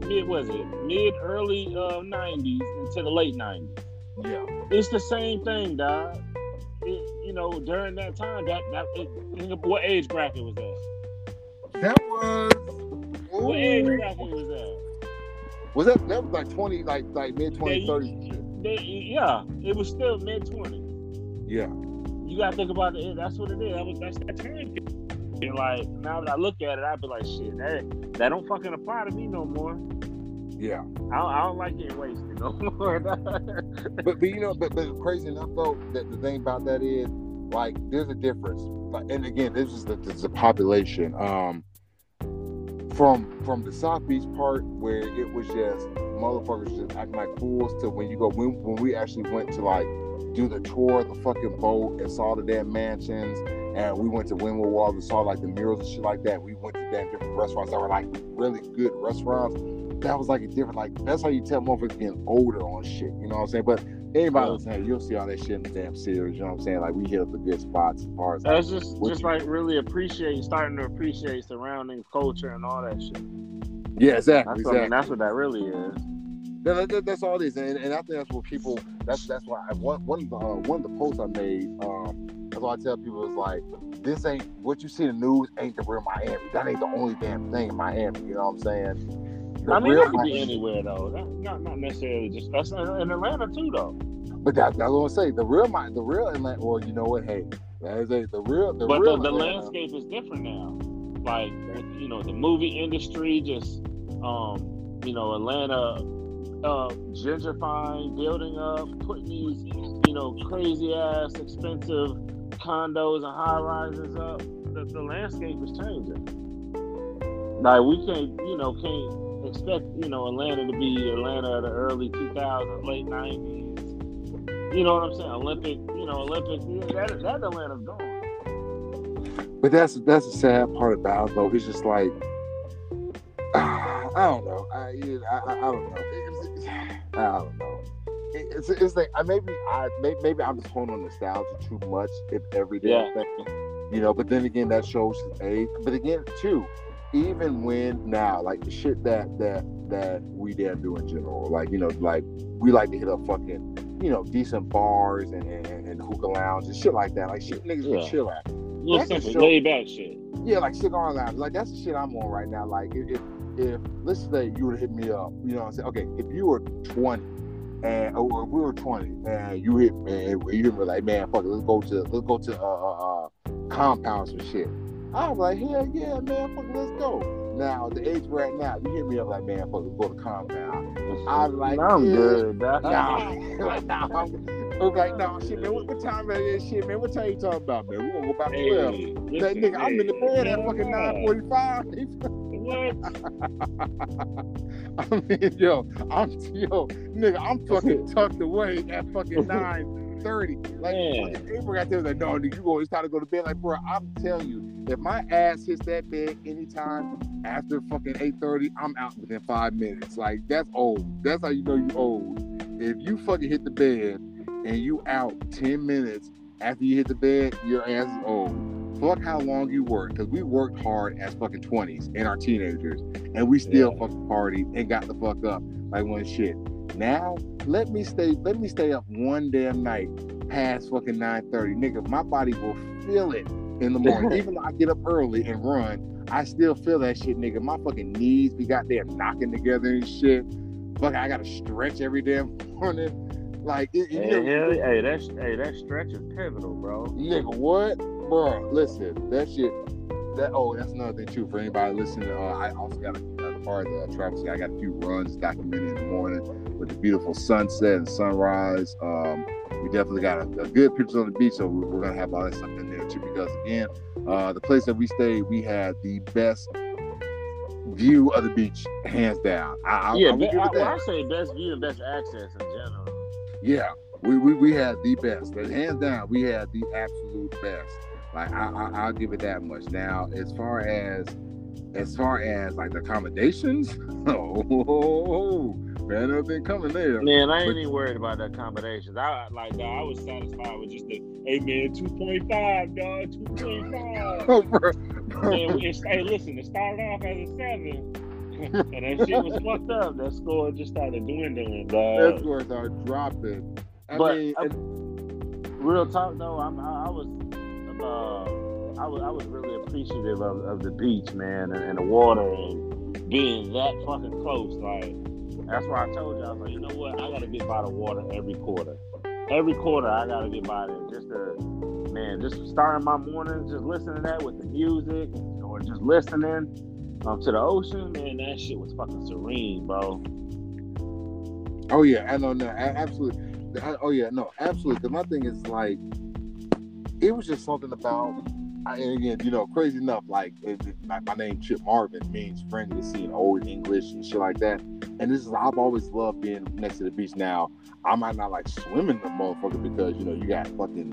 early 90s into the late 90s. Yeah. It's the same thing, dog. You know, during that time, what age bracket was that? That was. What age bracket was that? Was that was like 20, like mid 20, 30s? Yeah, it was still mid 20. Yeah. You gotta think about it. That's what it is. That's that time. And like now that I look at it, I'd be like, shit, that don't fucking apply to me no more. Yeah. I don't like getting wasted no more. but you know, but crazy enough though, that the thing about that is, like, there's a difference. Like, and again, this is the population. From the South Beach part where it was just motherfuckers just acting like fools to when we actually went to like do the tour of the fucking boat and saw the damn mansions. And we went to Wynwood Walls and saw like the murals and shit like that. We went to damn different restaurants that were like really good restaurants. That was like a different, like, that's how you tell motherfuckers getting older on shit. You know what I'm saying? But anybody listening, you'll see all that shit in the damn series. You know what I'm saying? Like, we hit up the good spots as far as that's like, just like really starting to appreciate surroundings, culture, and all that shit. Yeah, exactly. That's what, I mean, that's what that really is. That's all it is, and I think that's what people. That's why one of the posts I made. That's why I tell people is like, this ain't what you see in the news. Ain't the real Miami. That ain't the only damn thing in Miami. You know what I'm saying? I mean, that could be anywhere though. Not necessarily just that's in Atlanta too though. But that's what I say. The real Atlanta. Well, you know what? Hey, the landscape is different now. Like you know, the movie industry just you know Atlanta. Gentrifying, building up, putting these, you know, crazy ass, expensive condos and high rises up. The landscape is changing. Like we can't expect, you know, Atlanta to be Atlanta of the early 2000s, late 90s. You know what I'm saying? Olympic. That Atlanta's gone. But that's the sad part about it, though. It's just like. I don't know. I don't know. It's like maybe I'm just holding on nostalgia too much if every day thing, you know. But then again, that shows his age. But again, too, even when now, like the shit that we dare do in general, like you know, like we like to hit up fucking you know decent bars and hookah lounge and shit like that. Like shit, niggas can chill at. Little simple, laid back shit. Yeah, like cigar lounge. Like that's the shit I'm on right now. Like if let's say you would hit me up, you know what I'm saying? Okay, if you were 20 or if we were 20 and you hit me like, man, fuck it, let's go to compounds and shit. I was like, hell yeah, man, fucking let's go. Now, the age we're at now, you hit me up like, man, fucking go to compound. I'm like, I'm good. Nah, shit, man, what time is that shit, man? What time you talking about, man? We're gonna go about 12. That nigga, I'm in the bed at fucking 9:45. What? I mean, I'm fucking tucked away at fucking 9:30. Like, April got there was like, no, dude, you always try to go to bed. Like, bro, I'm telling you, if my ass hits that bed anytime after fucking 8:30, I'm out within 5 minutes. Like, that's old. That's how you know you old. If you fucking hit the bed and you out 10 minutes after you hit the bed, your ass is old. Fuck how long you work, because we worked hard as fucking 20s and our teenagers, and we still fucking partied and got the fuck up like one shit. Now let me stay up one damn night past fucking 9:30, nigga. My body will feel it in the morning. Even though I get up early and run, I still feel that shit, nigga. My fucking knees be goddamn knocking together and shit. Fuck, I gotta stretch every damn morning. Like, that stretch is pivotal, bro. Nigga, what? Bro, listen, that's another thing too for anybody listening. I also got another part of the Travis. I got a few runs documented in the morning with the beautiful sunset and sunrise. We definitely got a good picture on the beach, so we're gonna have all that stuff in there too. Because again, the place that we stayed, we had the best view of the beach, hands down. I say best view and best access in general. Yeah, we had the best, but hands down, we had the absolute best. Like, I'll give it that much. Now, as far as like the accommodations, man, nothing coming there. Man, I ain't even worried about the accommodations. I was satisfied with just the, hey man, 2.5, dog, 2.5. Hey, listen, it started off as a 7. And that shit was fucked up. That score just started dwindling, dog. That scores are dropping. Real talk though, I was really appreciative of the beach, man, and the water and being that fucking close. Like, that's why I told you, I was like, you know what? I gotta get by the water every quarter. Every quarter I gotta get by there. Just starting my mornings, just listening to that with the music or just listening to the ocean, man, that shit was fucking serene, bro. Oh yeah, I don't know, absolutely. Oh yeah, no, absolutely. My thing is like, it was just something about. And again, you know, crazy enough, like my name Chip Marvin means friendly to see in old English and shit like that. And this is, I've always loved being next to the beach. Now, I might not like swimming the motherfucker because you know you got fucking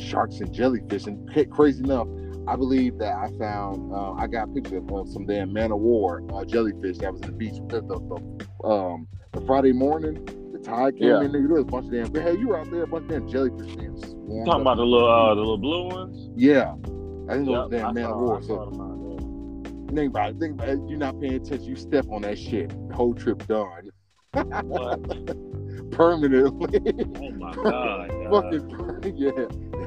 sharks and jellyfish and crazy enough. I believe that I found, I got a picture of some damn man-of-war jellyfish that was in the beach. The Friday morning, the tide came in, nigga, there was a bunch of damn, but hey, you were out there, a bunch of damn jellyfish. Talking about the little blue ones? Yeah. I think those damn man-of-war. Think about it, you're not paying attention, you step on that shit, the whole trip done. What? Permanently. Oh my God. Fucking, yeah,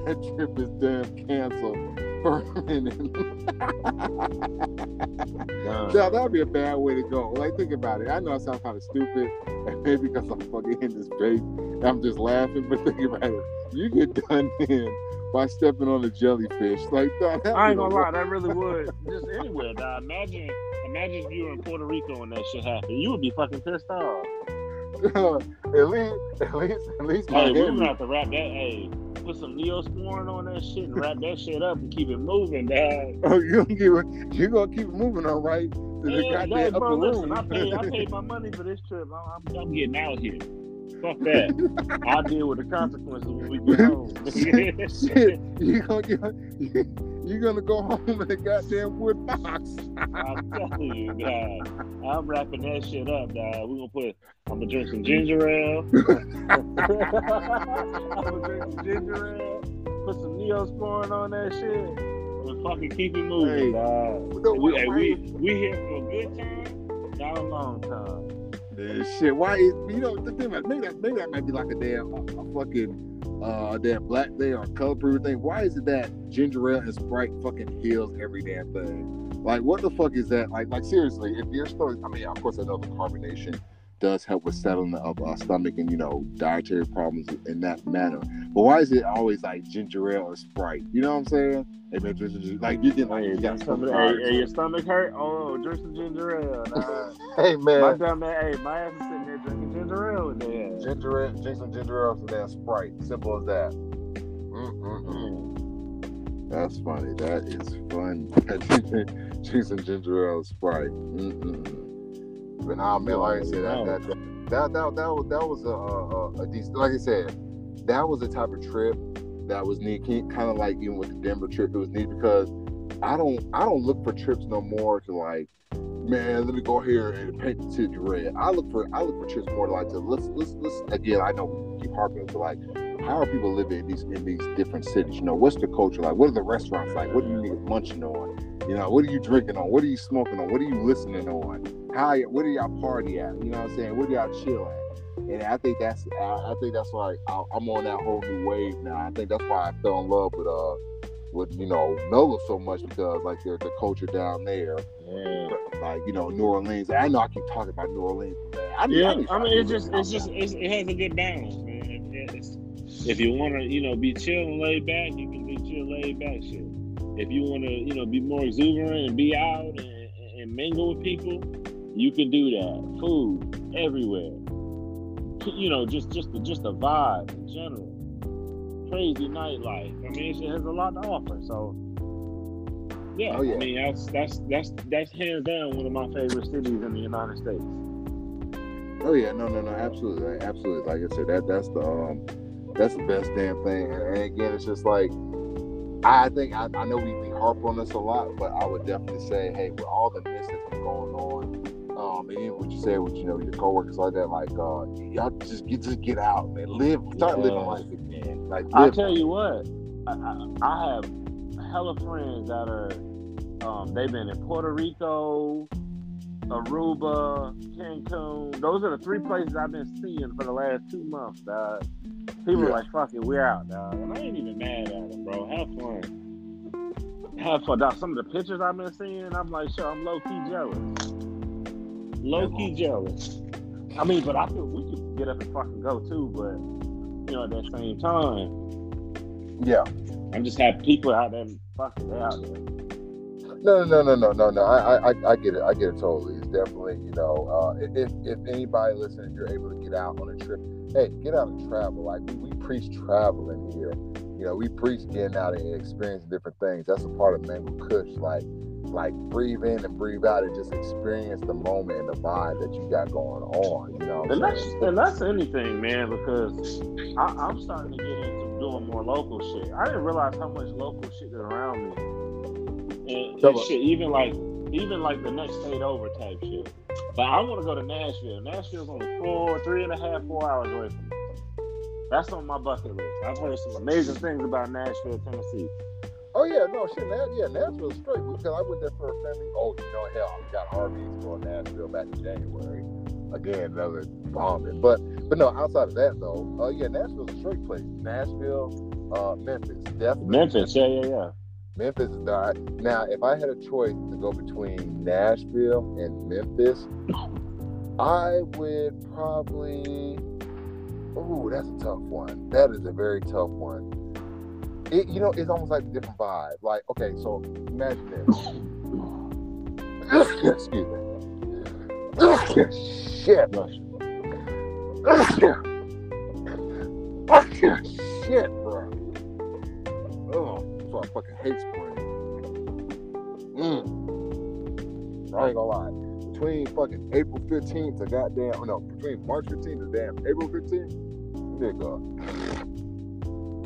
that trip is damn canceled. That would be a bad way to go. Like, think about it. I know I sound kind of stupid, and maybe because I'm fucking in this bait, I'm just laughing, but think about it. You get done in by stepping on a jellyfish. Like, I ain't gonna lie, that really would. Just anywhere, dog. Imagine if you were in Puerto Rico and that shit happened. You would be fucking pissed off. At least. Hey, we're gonna have to wrap that. Hey, put some Neosporin on that shit and wrap that shit up and keep it moving, dog. Oh, you're gonna keep it moving, all right? I paid my money for this trip. I'm getting out here. Fuck that. I'll deal with the consequences when we get home. Shit, you're gonna go home in a goddamn wood box. I'm telling you, dog. I'm wrapping that shit up, dog. I'm gonna drink some ginger ale. Put some Neosporin on that shit. And fucking keep it moving, dog. We here for a good time, not a long time. Shit, why is, you know, the thing about maybe that might be like a damn damn black day or color proof thing. Why is it that ginger ale and Sprite fucking heals every damn thing? Like, what the fuck is that? Like seriously, if you're supposed, I mean, of course I know the carbonation does help with settling of stomach and, you know, dietary problems in that manner. But why is it always like ginger ale or Sprite? You know what I'm saying? Like, you can, like, you got something. Hey, your stomach hurt? Oh, drink some ginger ale. Hey, man. My ass is sitting here drinking ginger ale with that. Ginger ale, drink some ginger ale with that Sprite. Simple as that. That's funny. That is fun. Drink some ginger ale Sprite. But I mean, like I said, that was a decent. Like I said, that was the type of trip that was neat. Kind of like even with the Denver trip, it was neat because I don't look for trips no more to like, man, let me go here and paint the city red. I look for trips more to like to let's again. I know we keep harping into like, how are people living in these different cities? You know, what's the culture like? What are the restaurants like? What do you need munching on? You know, what are you drinking on? What are you smoking on? What are you listening on? Where do y'all party at? You know what I'm saying? Where do y'all chill at? And I think that's why I'm on that whole new wave now. I think that's why I fell in love with you know, NOLA so much, because like the culture down there, like, you know, New Orleans. I know I keep talking about New Orleans. It has a good balance, man. If you want to, you know, be chill and laid back, you can do chill, laid back shit. If you want to, you know, be more exuberant and be out and mingle with people, you can do that. Food everywhere, you know, just the vibe in general. Crazy nightlife. I mean, it has a lot to offer. So, yeah, I mean, that's hands down one of my favorite cities in the United States. Oh yeah, no, absolutely. Like I said, that's the best damn thing. And again, it's just like, I think I know we harp on this a lot, but I would definitely say, hey, with all the mischief going on, and even what you said with, you know, your coworkers like that, like, y'all just get out, man. Start living life again. Like, I tell you what, I have hella friends that are, they've been in Puerto Rico, Aruba, Cancun. Those are the three places I've been seeing for the last 2 months, dog. People are like, fuck it, we're out, dog. And I ain't even mad at them, bro. Have fun, dog. Some of the pictures I've been seeing, I'm like, sure, I'm low-key jealous. I mean, but I think we could get up and fucking go, too, but, you know, at that same time. Yeah. I'm just happy people out there fucking out there. No. I get it. I get it totally. It's definitely, you know, if anybody listening, if you're able to get out on a trip, hey, get out and travel. Like, we preach traveling here. You know, we preach getting out and experiencing different things. That's a part of Mango Kush. Like breathe in and breathe out and just experience the moment and the vibe that you got going on. You know, and that's anything, man. Because I'm starting to get into doing more local shit. I didn't realize how much local shit is around me. And shit, even like the next state over type shit. But I want to go to Nashville. Nashville's only 4 hours away from me. That's on my bucket list. I've heard some amazing things about Nashville, Tennessee. Oh yeah, no shit, Nashville's straight, because I went there for a family. Oh, you know, hell, we got RVs going to Nashville back in January. Again, another bombing. But no, outside of that though, Nashville's a straight place. Nashville, Memphis, definitely. Memphis, yeah. Memphis is not. Now, if I had a choice to go between Nashville and Memphis, I would probably... Ooh, that's a tough one. That is a very tough one. It, you know, it's almost like a different vibe. Like, okay, so imagine this. Excuse me. Shit. Shit, bro. Oh. So I fucking hate spring. I ain't gonna lie. Between fucking April 15th to goddamn, no, between March 15th to damn April 15th, nigga,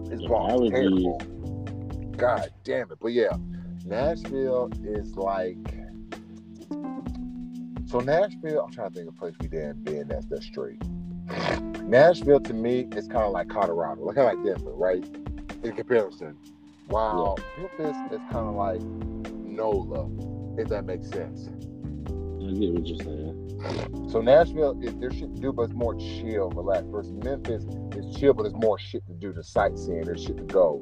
it's terrible. God damn it. But yeah, Nashville is like, so Nashville, I'm trying to think of a place we damn been that's straight. Nashville to me is kind of like Colorado, like kind of like Denver, right? In comparison. Wow, Memphis is kind of like NOLA, if that makes sense. I get what you're saying. So Nashville, there's shit to do, but it's more chill, relaxed. Versus Memphis, it's chill, but there's more shit to do, the sightseeing, there's shit to go.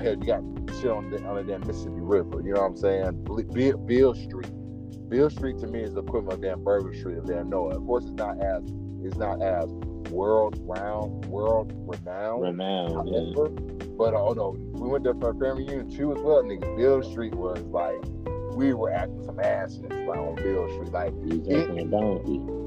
Hell, you got shit on the damn Mississippi River, you know what I'm saying? Beale Street. Beale Street to me is the equivalent of damn Burger Street of damn NOLA. Of course, it's not as world renowned. However, yeah. But oh no, we went there for a family reunion too as well, niggas. Beale Street was like, we were acting some asses like on Beale Street, like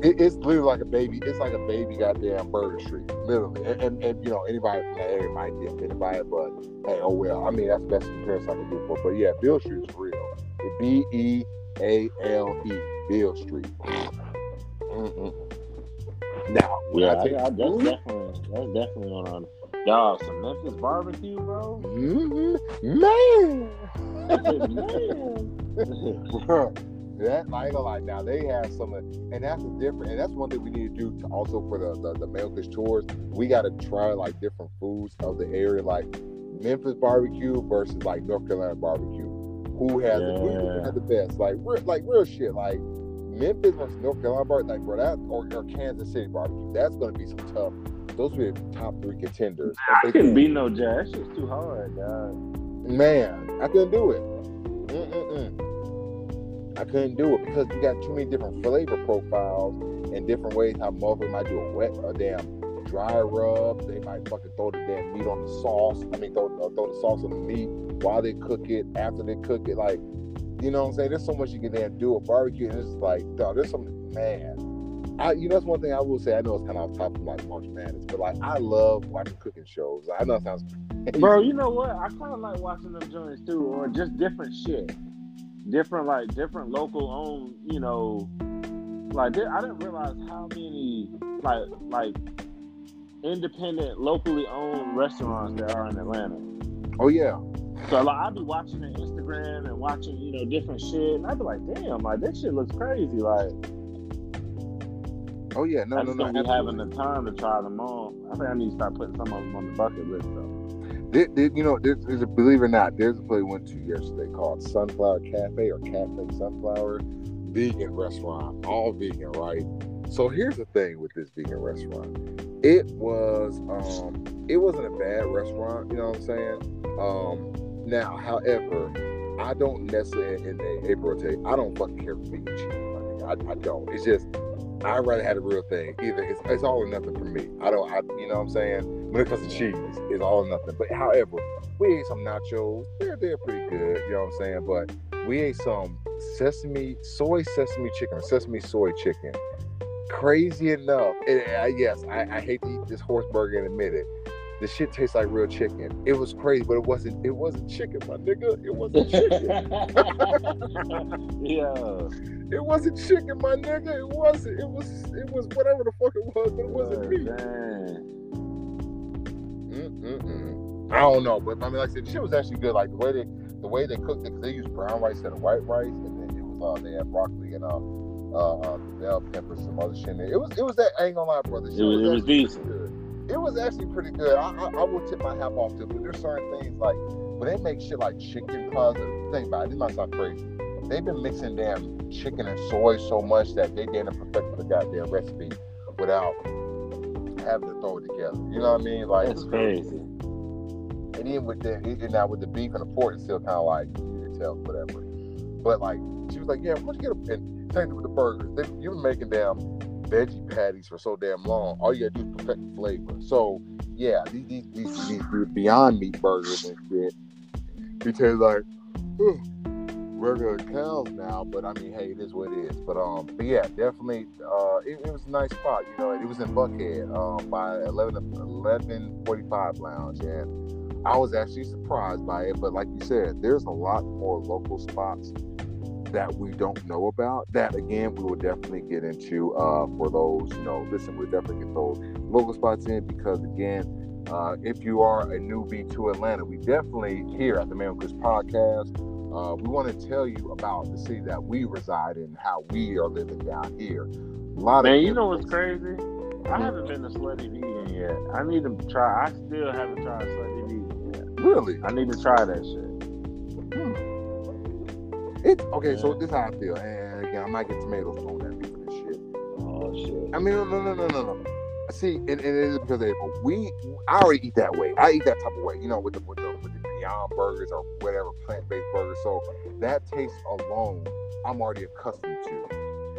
it's literally like a baby. It's like a baby goddamn Burger Street, literally. And you know, anybody from that area might get anybody, but hey, oh well. I mean, that's the best comparison I can do for. But yeah, Beale Street is real. B-E-A-L-E, Beale Street. Mm-mm. Now, yeah, that's definitely on our dog. Some Memphis barbecue, bro. Mm-hmm. Man. Bro, that I ain't gonna lie. Now they have some, and that's a different. And that's one thing we need to do to also for the Mango Kush tours. We got to try like different foods of the area, like Memphis barbecue versus like North Carolina barbecue. Who has the best? Like real shit, like. Memphis versus North Carolina barbecue, like bro, that or Kansas City barbecue, that's gonna be some tough. Those were the top three contenders. I couldn't be no judge. That shit's too hard, dog. Man, I couldn't do it. I couldn't do it because you got too many different flavor profiles and different ways how motherfuckers might do a wet or damn dry rub. They might fucking throw the damn meat on the sauce. I mean, throw the sauce on the meat while they cook it, after they cook it, like. You know what I'm saying? There's so much you can damn do a barbecue, and it's like, dog, there's something, man. That's one thing I will say. I know it's kind of off top of like March Madness, but like, I love watching cooking shows. I know it sounds crazy. Bro, you know what? I kind of like watching them joints too, or just different shit. Different local owned, you know, like, I didn't realize how many, like independent, locally owned restaurants there are in Atlanta. Oh, yeah. So like, I'd be watching on Instagram and watching, you know, different shit, and I'd be like, damn, like this shit looks crazy, like. Oh yeah, I just don't be having the time to try them all. I think I need to start putting some of them on the bucket list though. There's a, believe it or not, there's a place we went to yesterday called Sunflower Cafe or Cafe Sunflower, vegan restaurant, all vegan, right? So here's the thing with this vegan restaurant. It wasn't a bad restaurant, you know what I'm saying? Now, however, I don't necessarily I don't fucking care for vegan cheese. I don't. It's just I rather have a real thing. Either it's all or nothing for me. You know what I'm saying? When it comes to cheese, it's all or nothing. But however, we ate some nachos. They're pretty good. You know what I'm saying? But we ate some sesame soy chicken. Crazy enough, I hate to eat this horse burger and admit it. The shit tastes like real chicken. It was crazy, but it wasn't chicken, my nigga. It wasn't chicken. Yeah. It wasn't chicken, my nigga. It wasn't. It was whatever the fuck it was, but it wasn't meat. I don't know, but I mean, like I said, the shit was actually good. Like the way they cooked it, because they used brown rice instead of white rice, and then it was they had broccoli and bell pepper, some other shit in there. It was that, I ain't gonna lie, brother. It was decent. It was actually pretty good. I will tip my hat off to it, but there's certain things like when they make shit like chicken pies. Think about it. This might sound crazy. They've been mixing damn chicken and soy so much that they didn't perfect the goddamn recipe without having to throw it together. You know what I mean? Like, it's crazy. And then with the beef and the pork, it's still kind of like you can tell whatever. But like she was like, yeah, why don't you get and same with the burgers. You've been making damn veggie patties for so damn long. All you gotta do is perfect the flavor. So yeah, these Beyond Meat burgers and shit, you taste like burger cows now. But I mean, hey, it is what it is. But yeah, definitely, it was a nice spot. You know, it was in Buckhead by 11:45 Lounge, and I was actually surprised by it. But like you said, there's a lot more local spots that we don't know about. That again, we will definitely get into for those, you know, listen, we'll definitely get those local spots in because again, if you are a newbie to Atlanta, we definitely here at the Mango Kush Podcast, we want to tell you about the city that we reside in, how we are living down here. You know what's crazy? I haven't been to Slutty Vegan yet. I need to try. I still haven't tried Slutty Vegan yet. Really? I need to try that shit. So this is how I feel, and again, I might get tomatoes thrown at me for this shit. Oh shit! I mean, no. See, it is because I already eat that way. I eat that type of way, you know, with the Beyond Burgers or whatever, plant-based burgers. So that taste alone, I'm already accustomed to.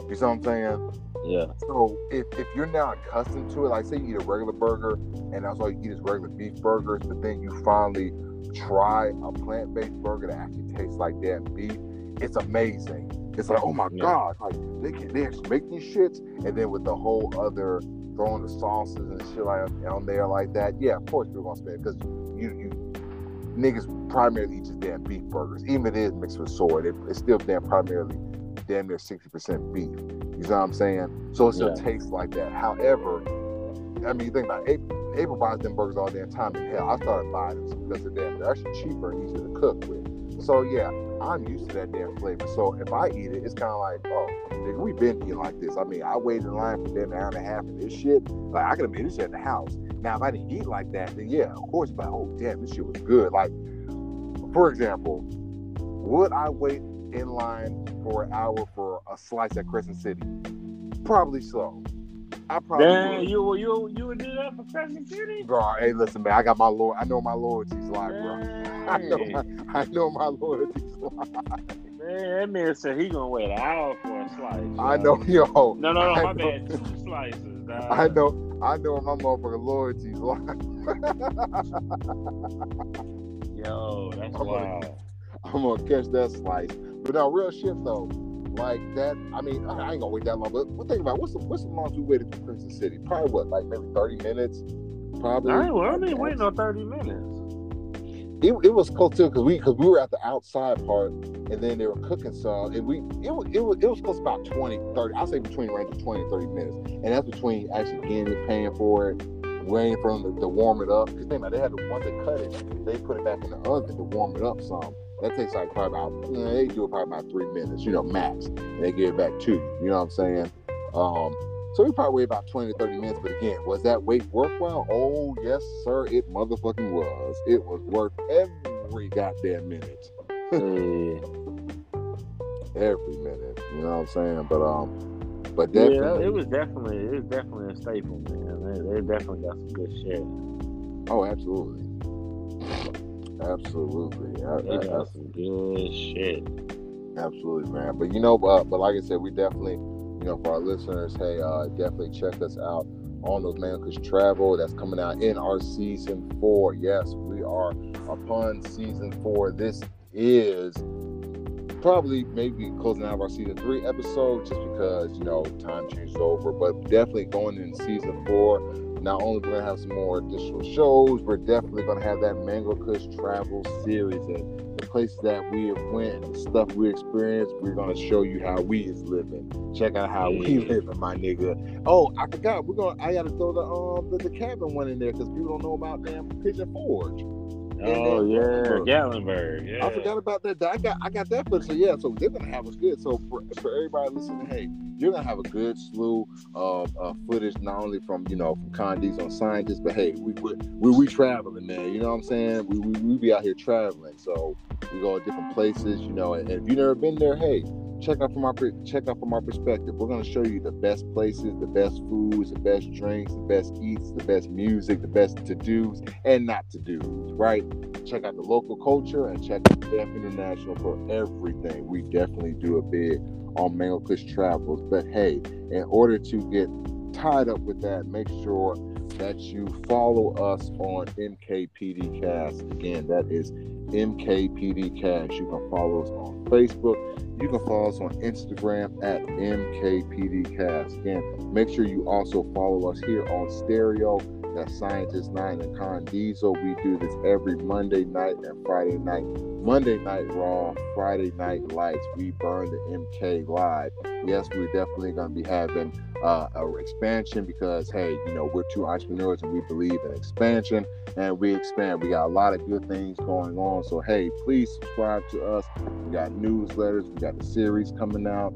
You see what I'm saying? Yeah. So if you're not accustomed to it, like say you eat a regular burger and that's all you eat is regular beef burgers, but then you finally try a plant-based burger that actually tastes like that beef, it's amazing. It's like, oh my God, like they actually make these shits, and then with the whole other throwing the sauces and shit like on there like that, yeah, of course you're gonna spend, because you niggas primarily eat just damn beef burgers, even if it is mixed with soy, it's still damn primarily damn near 60% beef. You know what I'm saying? So it still tastes like that. However, I mean, you think about April buys them burgers all damn time, and hell, I started buying them because they're actually cheaper and easier to cook with. So yeah, I'm used to that damn flavor. So if I eat it, it's kind of like, oh, nigga, we been eating like this. I mean, I waited in line for an hour and a half for this shit. Like, I could have made this shit at the house. Now, if I didn't eat like that, then yeah, of course, but oh, damn, this shit was good. Like, for example, would I wait in line for an hour for a slice at Crescent City? Probably so. I probably would. You would do that for Crescent City? Bro, hey, listen, man, I got my Lord. I know my loyalty's live, bro. I know my loyalty's lies. Man, that man said he gonna wait an hour for a slice. I know, yo. No, my bad. 2 slices. I know my motherfucking loyalty's lies. Yo, that's wild. I'm gonna catch that slice. But no, real shit though. Like that, I mean, I ain't gonna wait that long. But think about what's the longest we waited for Crescent City? Probably what, like maybe 30 minutes? Probably. I ain't waiting no 30 minutes. It was close to, because we were at the outside part, and then they were cooking some, and it was close to about 20-30, I'd say between the range of 20 and 30 minutes, and that's between actually getting it, paying for it, waiting for them to warm it up, because they had the ones that cut it, they put it back in the oven to warm it up some. That takes like they do it probably about 3 minutes, max, and they give it back 2, you know what I'm saying? So we probably wait about 20 to 30 minutes, but again, was that wait worthwhile? Oh, yes, sir, it motherfucking was. It was worth every goddamn minute. Every minute, you know what I'm saying? But definitely. Yeah, it was definitely a staple, man. They definitely got some good shit. Oh, absolutely. Absolutely. They got some good shit. Absolutely, man. But but like I said, we definitely... for our listeners, hey, definitely check us out on those Mango Kush Travel. That's coming out in our season 4. Yes, we are upon season 4. This is probably maybe closing out of our season 3 episode, just because, time changes over. But definitely going in season 4, not only we're going to have some more additional shows, we're definitely going to have that Mango Kush Travel series and the places that we have went and stuff we experienced. We're going to show you how we is living. Check out how we living, my nigga. Oh, I forgot. I got to throw the cabin one in there, because people don't know about damn Pigeon Forge. Oh, yeah, Gallenberg. Yeah. I forgot about that. I got that picture. So yeah, so they're going to have us good. So for everybody listening, hey, you're going to have a good slew of footage, not only from, from Con Diesel and Scientists, but hey, we traveling, man. You know what I'm saying? We be out here traveling. So we go to different places, and if you've never been there, hey, check out from our perspective. We're going to show you the best places, the best foods, the best drinks, the best eats, the best music, the best to-dos and not to-dos, right? Check out the local culture and check out Deaf International for everything. We definitely do a bid on Mango Kush Travels. But hey, in order to get tied up with that, make sure that you follow us on MKPDCast. Again, that is MKPDCast. You can follow us on Facebook. You can follow us on Instagram at MKPDCast. Again, make sure you also follow us here on Stereo. That's Scientist Nine and Con Diesel. We do this every Monday night and Friday night. Monday Night Raw, Friday Night Lights. We burn the MK live. Yes, we're definitely going to be having an expansion, because, hey, we're 2 entrepreneurs and we believe in expansion, and we expand. We got a lot of good things going on. So, hey, please subscribe to us. We got newsletters. We got the series coming out.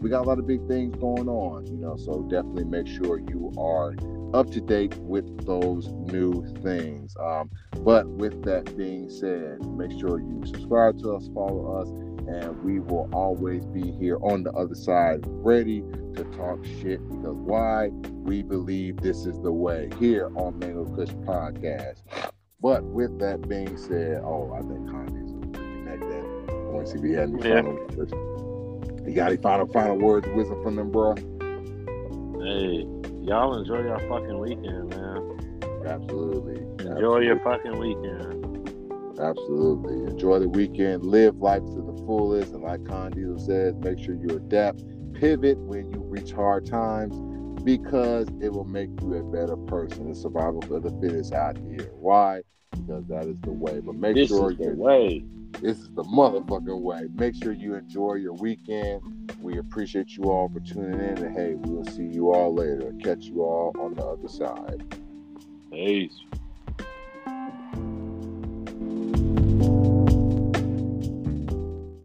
We got a lot of big things going on, so definitely make sure you are up to date with those new things. But with that being said, make sure you subscribe to us, follow us, and we will always be here on the other side ready to talk shit, because why? We believe this is the way here on Mango Kush Podcast. But with that being said, I think Con Diesel connect that once he be having final. You got any final words of wisdom from them, bro? Hey, y'all enjoy your fucking weekend, man. Absolutely. Enjoy your fucking weekend. Absolutely. Enjoy the weekend. Live life to the fullest. And like Con Diesel says, make sure you adapt. Pivot when you reach hard times, because it will make you a better person. The survival of the fittest out here. Why? Because that is the way. But make this sure is the way. This is the motherfucking way. Make sure you enjoy your weekend. We appreciate you all for tuning in. And hey, we will see you all later. Catch you all on the other side. Peace.